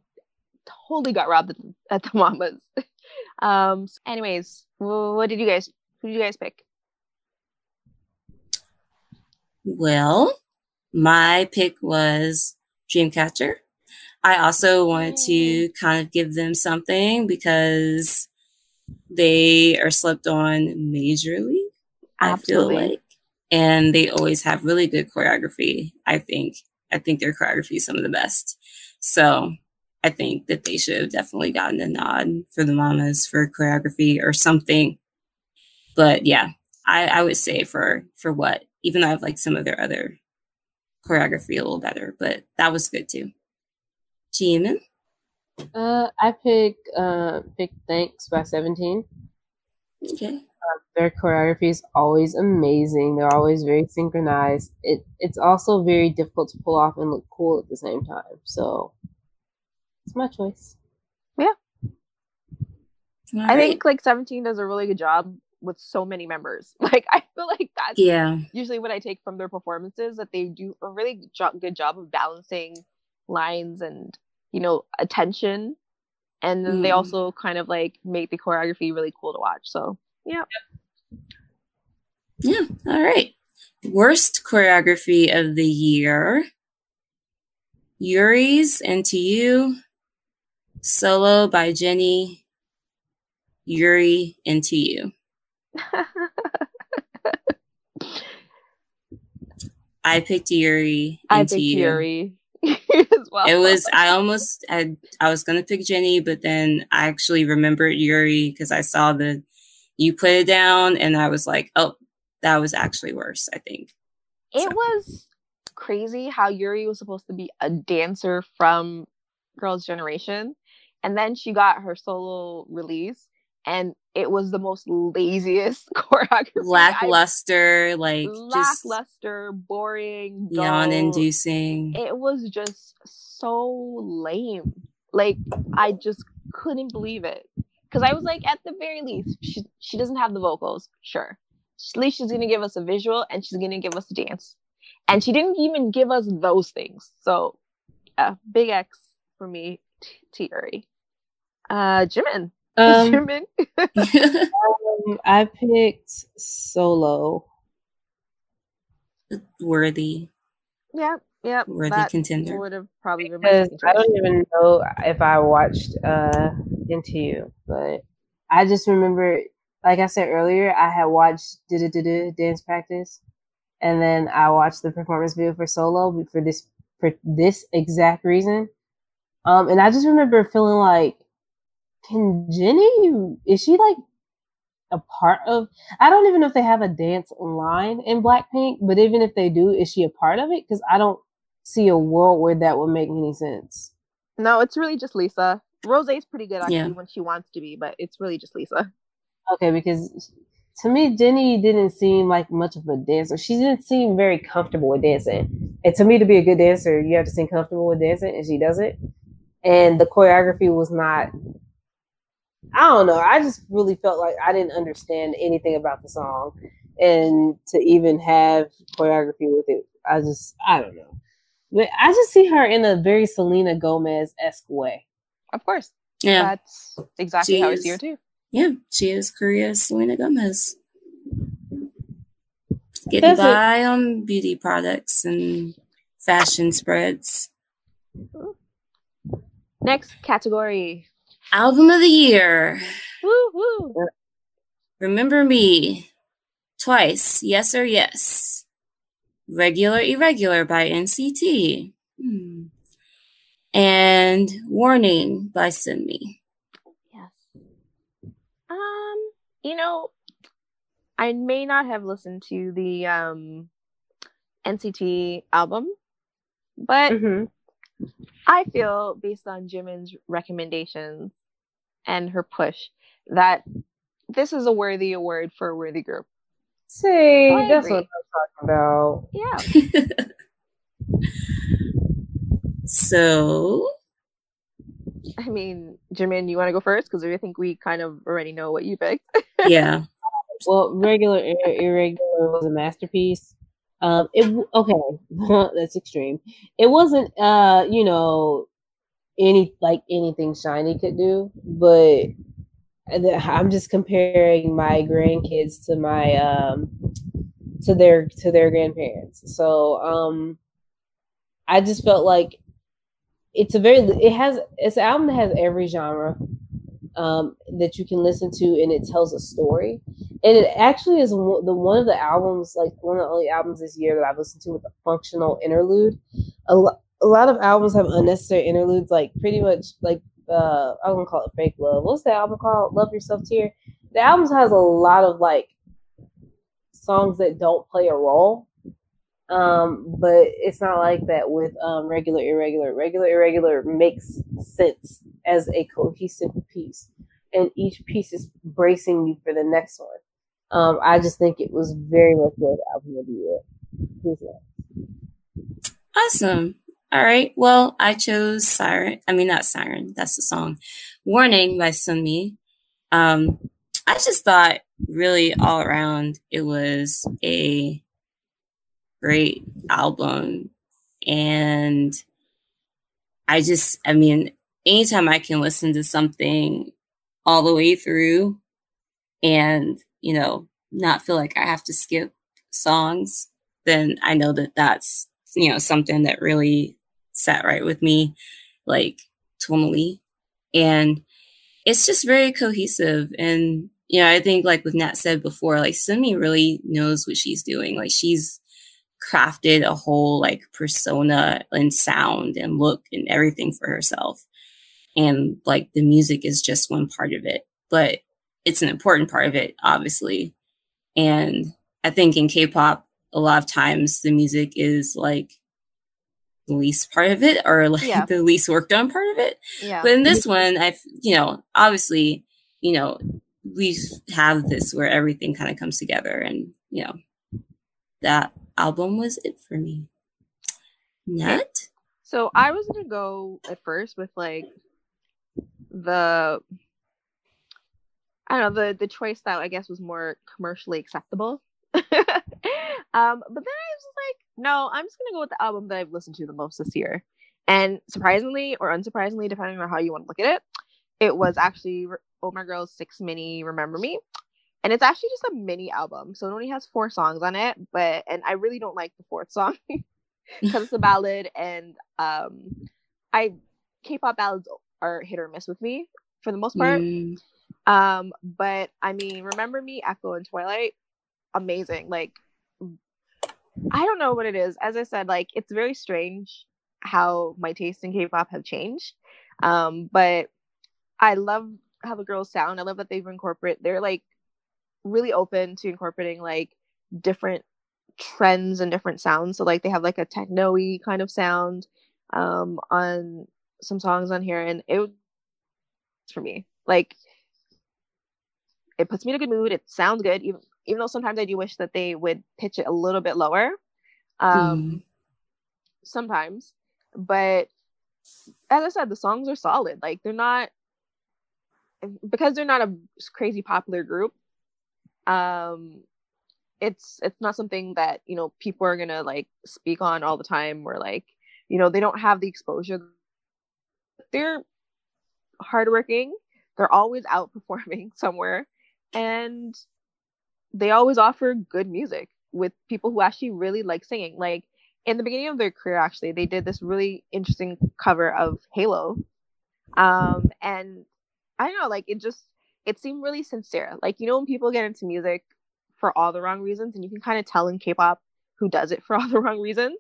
totally got robbed at the Mamas. um so anyways, what did you guys who did you guys pick? Well, my pick was Dreamcatcher. I also wanted to kind of give them something because they are slept on majorly. Absolutely. I feel like. And they always have really good choreography. I think I think their choreography is some of the best. So I think that they should have definitely gotten a nod for the Mamas for choreography or something. But yeah, I, I would say for for what? Even though I've liked some of their other choreography a little better, but that was good too. Jimin? Uh, I pick uh, Big Thanks by Seventeen. Okay. Uh, their choreography is always amazing. They're always very synchronized. It it's also very difficult to pull off and look cool at the same time. So it's my choice. Yeah. All I right. think like Seventeen does a really good job with so many members. Like I feel like that's yeah. usually what I take from their performances, that they do a really jo- good job of balancing lines and, you know, attention. And then mm. they also kind of like make the choreography really cool to watch. So yeah. Yeah. All right. Worst choreography of the year. Yuri's Into You. Solo by Jennie. Yuri Into You. I picked Yuri. Into I picked you. Yuri. As well. It was I almost I, I was gonna pick Jennie, but then I actually remembered Yuri because I saw the You Put It Down and I was like, oh, that was actually worse, I think. It so. was crazy how Yuri was supposed to be a dancer from Girls' Generation, and then she got her solo release and it was the most laziest choreography. Lackluster, I, like lackluster, just boring, yawn-inducing. It was just so lame. Like I just couldn't believe it because I was like, at the very least, she she doesn't have the vocals. Sure, at least she's gonna give us a visual and she's gonna give us a dance, and she didn't even give us those things. So, yeah, big X for me, to Yuri. Uh, Jimin. Um, um, I picked Solo. Worthy. Yeah, yeah. Worthy that contender. Would have probably been my I don't even know if I watched uh, Into You, but I just remember, like I said earlier, I had watched Dance Practice, and then I watched the performance video for Solo for this for this exact reason. Um, and I just remember feeling like, can Jennie, is she like a part of, I don't even know if they have a dance line in Blackpink, but even if they do, is she a part of it? Because I don't see a world where that would make any sense. No, it's really just Lisa. Rosé's pretty good actually yeah. when she wants to be, but it's really just Lisa. Okay, because to me, Jennie didn't seem like much of a dancer. She didn't seem very comfortable with dancing. And to me, to be a good dancer, you have to seem comfortable with dancing, and she doesn't. And the choreography was not... I don't know. I just really felt like I didn't understand anything about the song, and to even have choreography with it, I just I don't know. But I just see her in a very Selena Gomez-esque way. Of course, yeah, that's exactly she how is, I see her too. Yeah, she is Korea's Selena Gomez. Getting that's by it. On beauty products and fashion spreads. Next category. Album of the year. Woo-hoo. Remember Me. Twice. Yes or Yes. Regular Irregular by N C T. Hmm. And Warning by Sunmi. Yes. Um, you know, I may not have listened to the um, N C T album, but mm-hmm. I feel based on Jimin's recommendations and her push that this is a worthy award for a worthy group. See, so that's what I'm talking about. Yeah. So, I mean, Jimin, you want to go first? Because I think we kind of already know what you picked. Yeah. Well, Regular ir- Irregular was a masterpiece. Um, it okay, that's extreme. It wasn't, uh, you know, any like anything SHINee could do, but I'm just comparing my grandkids to my um to their to their grandparents. So um, I just felt like it's a very it has it's an album that has every genre um that you can listen to, and it tells a story. And it actually is the one of the albums, like one of the only albums this year that I've listened to with a functional interlude. A, lo- a lot of albums have unnecessary interludes, like pretty much like uh, I'm gonna call it fake love. What's the album called? Love Yourself Tear. The album has a lot of like songs that don't play a role, um, but it's not like that with um, Regular Irregular. Regular Irregular makes sense as a cohesive piece, and each piece is bracing you for the next one. Um, I just think it was very much the album of the year. Awesome. All right. Well, I chose Siren. I mean, not Siren. That's the song. Warning by Sunmi. Um, I just thought really all around it was a great album. And I just, I mean, anytime I can listen to something all the way through and, you know, not feel like I have to skip songs, then I know that that's, you know, something that really sat right with me, like, tonally. And it's just very cohesive. And, you know, I think, like, with Nat said before, like, Sunmi really knows what she's doing. Like, she's crafted a whole, like, persona and sound and look and everything for herself. And, like, the music is just one part of it. But it's an important part of it, obviously. And I think in K-pop, a lot of times the music is, like, the least part of it or, like, yeah. the least worked on part of it. Yeah. But in this one, I've, you know, obviously, you know, we have this where everything kind of comes together. And, you know, that album was it for me. Nat? So I was going to go at first with, like, the I don't know the the choice that I guess was more commercially acceptable. um, but then I was like, no, I'm just gonna go with the album that I've listened to the most this year. And surprisingly or unsurprisingly, depending on how you want to look at it, it was actually Oh My Girl's six mini Remember Me, and it's actually just a mini album, so it only has four songs on it. But and I really don't like the fourth song because it's a ballad, and um, I K-pop ballads are hit or miss with me for the most part. Mm. Um, but I mean, Remember Me, Echo, and Twilight, amazing. Like, I don't know what it is. As I said, like, it's very strange how my taste in K-pop have changed. Um, but I love how the girls sound. I love that they've incorporate. They're like really open to incorporating like different trends and different sounds. So like they have like a techno-y kind of sound um, on some songs on here, and it for me, like, it puts me in a good mood. It sounds good, even even though sometimes I do wish that they would pitch it a little bit lower um mm. sometimes. But as I said, the songs are solid. Like, they're not, because they're not a crazy popular group, um it's it's not something that, you know, people are gonna like speak on all the time, or like, you know, they don't have the exposure. They're hardworking. They're always outperforming somewhere, and they always offer good music with people who actually really like singing. Like in the beginning of their career, actually, they did this really interesting cover of Halo, um, and I don't know, like it just it seemed really sincere. Like, you know, when people get into music for all the wrong reasons, and you can kind of tell in K-pop who does it for all the wrong reasons.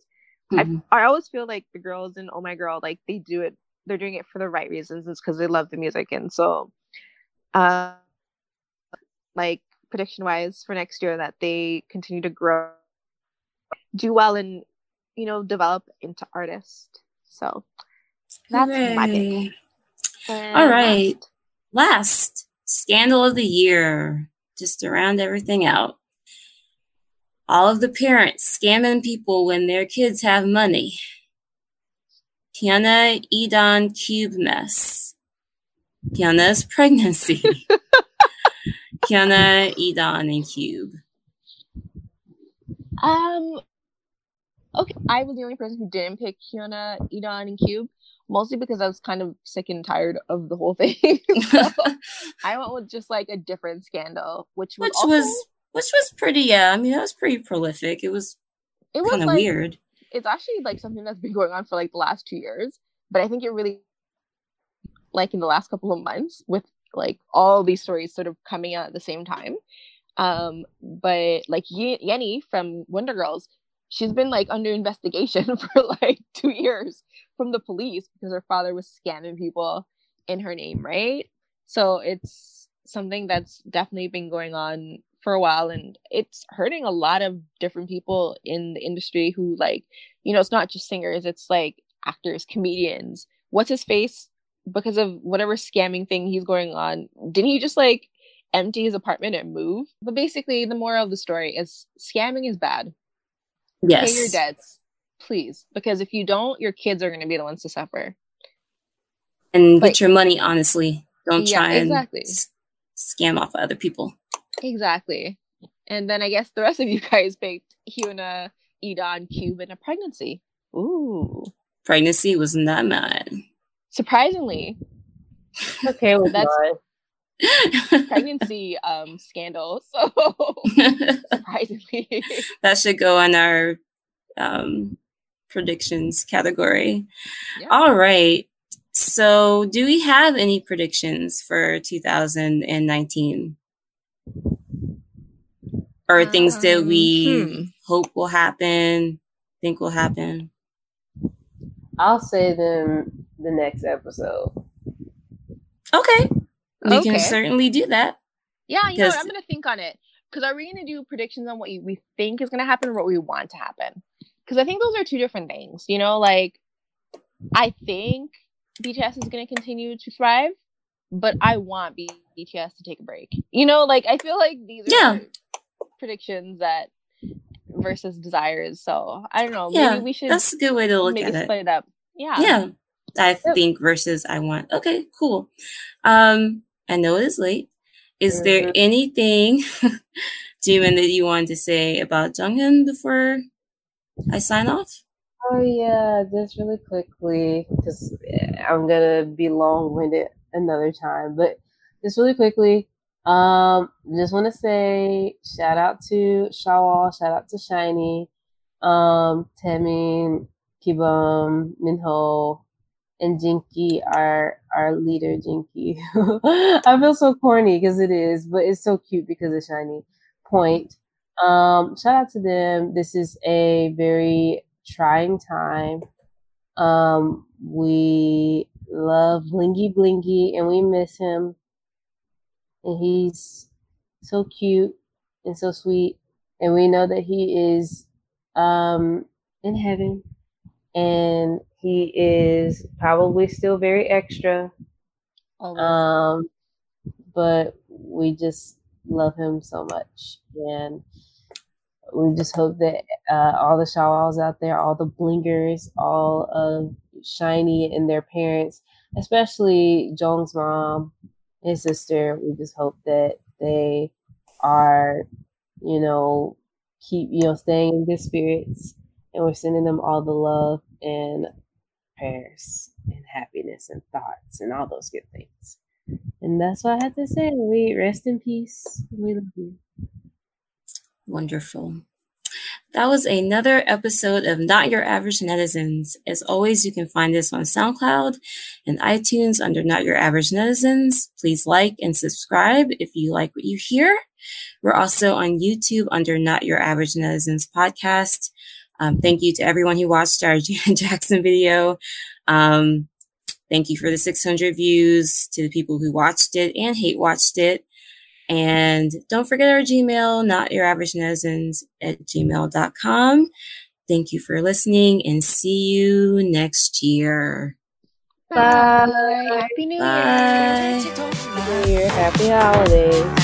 Mm-hmm. I I always feel like the girls in Oh My Girl, like they do it. They're doing it for the right reasons. It's because they love the music. And so uh like prediction wise for next year, that they continue to grow, do well, and, you know, develop into artists. So that's Hooray. My pick. All right, last. last scandal of the year, just to round everything out. all of the parents scamming people when their kids have money. Hyuna Idan Cube mess. Hyuna's pregnancy. Hyuna, Idan, and Cube. Um, okay, I was the only person who didn't pick Hyuna, Idan, and Cube, mostly because I was kind of sick and tired of the whole thing. So I went with just like a different scandal, which was which also, was which was pretty. Yeah, I mean that was pretty prolific. It was it was kind of like, weird. It's actually like something that's been going on for like the last two years, but I think it really, like in the last couple of months, with like all these stories sort of coming out at the same time. Um, but like Ye- Jennie from Wonder Girls, she's been like under investigation for like two years from the police because her father was scamming people in her name, right? So it's something that's definitely been going on for a while, and it's hurting a lot of different people in the industry who, like, you know, it's not just singers, it's like actors, comedians. What's his face? Because of whatever scamming thing he's going on, didn't he just like empty his apartment and move? But basically the moral of the story is scamming is bad. Yes. Pay your debts, please. Because if you don't, your kids are going to be the ones to suffer. And but, get your money, honestly. Don't yeah, try and exactly. s- scam off other people. Exactly. And then I guess the rest of you guys picked Hyuna, Idan, Cube, and a pregnancy. Ooh. Pregnancy was not mine. Surprisingly. Okay, well that's pregnancy um scandal. So surprisingly. That should go on our um predictions category. Yeah. All right. So do we have any predictions for two thousand nineteen? Or um, things that we hmm. hope will happen, think will happen? I'll say them the next episode. Okay. We okay. can certainly do that. Yeah, you know what? I'm going to think on it. Because are we going to do predictions on what we think is going to happen or what we want to happen? Because I think those are two different things. You know, like, I think B T S is going to continue to thrive, but I want B T S to take a break. You know, like, I feel like these are yeah. predictions that versus desires. So, I don't know. Yeah, maybe we should that's a good way to look at it. Split it up. Yeah. Yeah. I think versus I want. Okay, cool. Um, I know it is late. Is mm-hmm. there anything, Jimin, that you wanted to say about Jonghyun before I sign off? Oh yeah, just really quickly, because I'm gonna be long-winded another time. But just really quickly, um, just want to say shout out to Shawols, shout out to SHINee, um, Taemin, Kibum, Minho. And Jinky, our our leader, Jinky. I feel so corny because it is, but it's so cute because of SHINee point. Um, shout out to them. This is a very trying time. Um, we love Blingy Blingy, and we miss him. And he's so cute and so sweet. And we know that he is um, in heaven. And he is probably still very extra. Always. Um, but we just love him so much. And we just hope that uh, all the Shawols out there, all the Blingers, all of SHINee and their parents, especially Jong's mom, his sister, we just hope that they are, you know, keep, you know, staying in good spirits. And we're sending them all the love and prayers and happiness and thoughts and all those good things. And that's what I have to say. We rest in peace. We love you. Wonderful. That was another episode of Not Your Average Netizens. As always, you can find us on SoundCloud and iTunes under Not Your Average Netizens. Please like and subscribe if you like what you hear. We're also on YouTube under Not Your Average Netizens Podcast. Um, thank you to everyone who watched our Jackson video. Um, thank you for the six hundred views to the people who watched it and hate watched it. And don't forget our Gmail, notyouraveragenetizens at gmail dot com. Thank you for listening and see you next year. Bye. Bye. Happy New Bye. Year. Happy New Year. Happy holidays.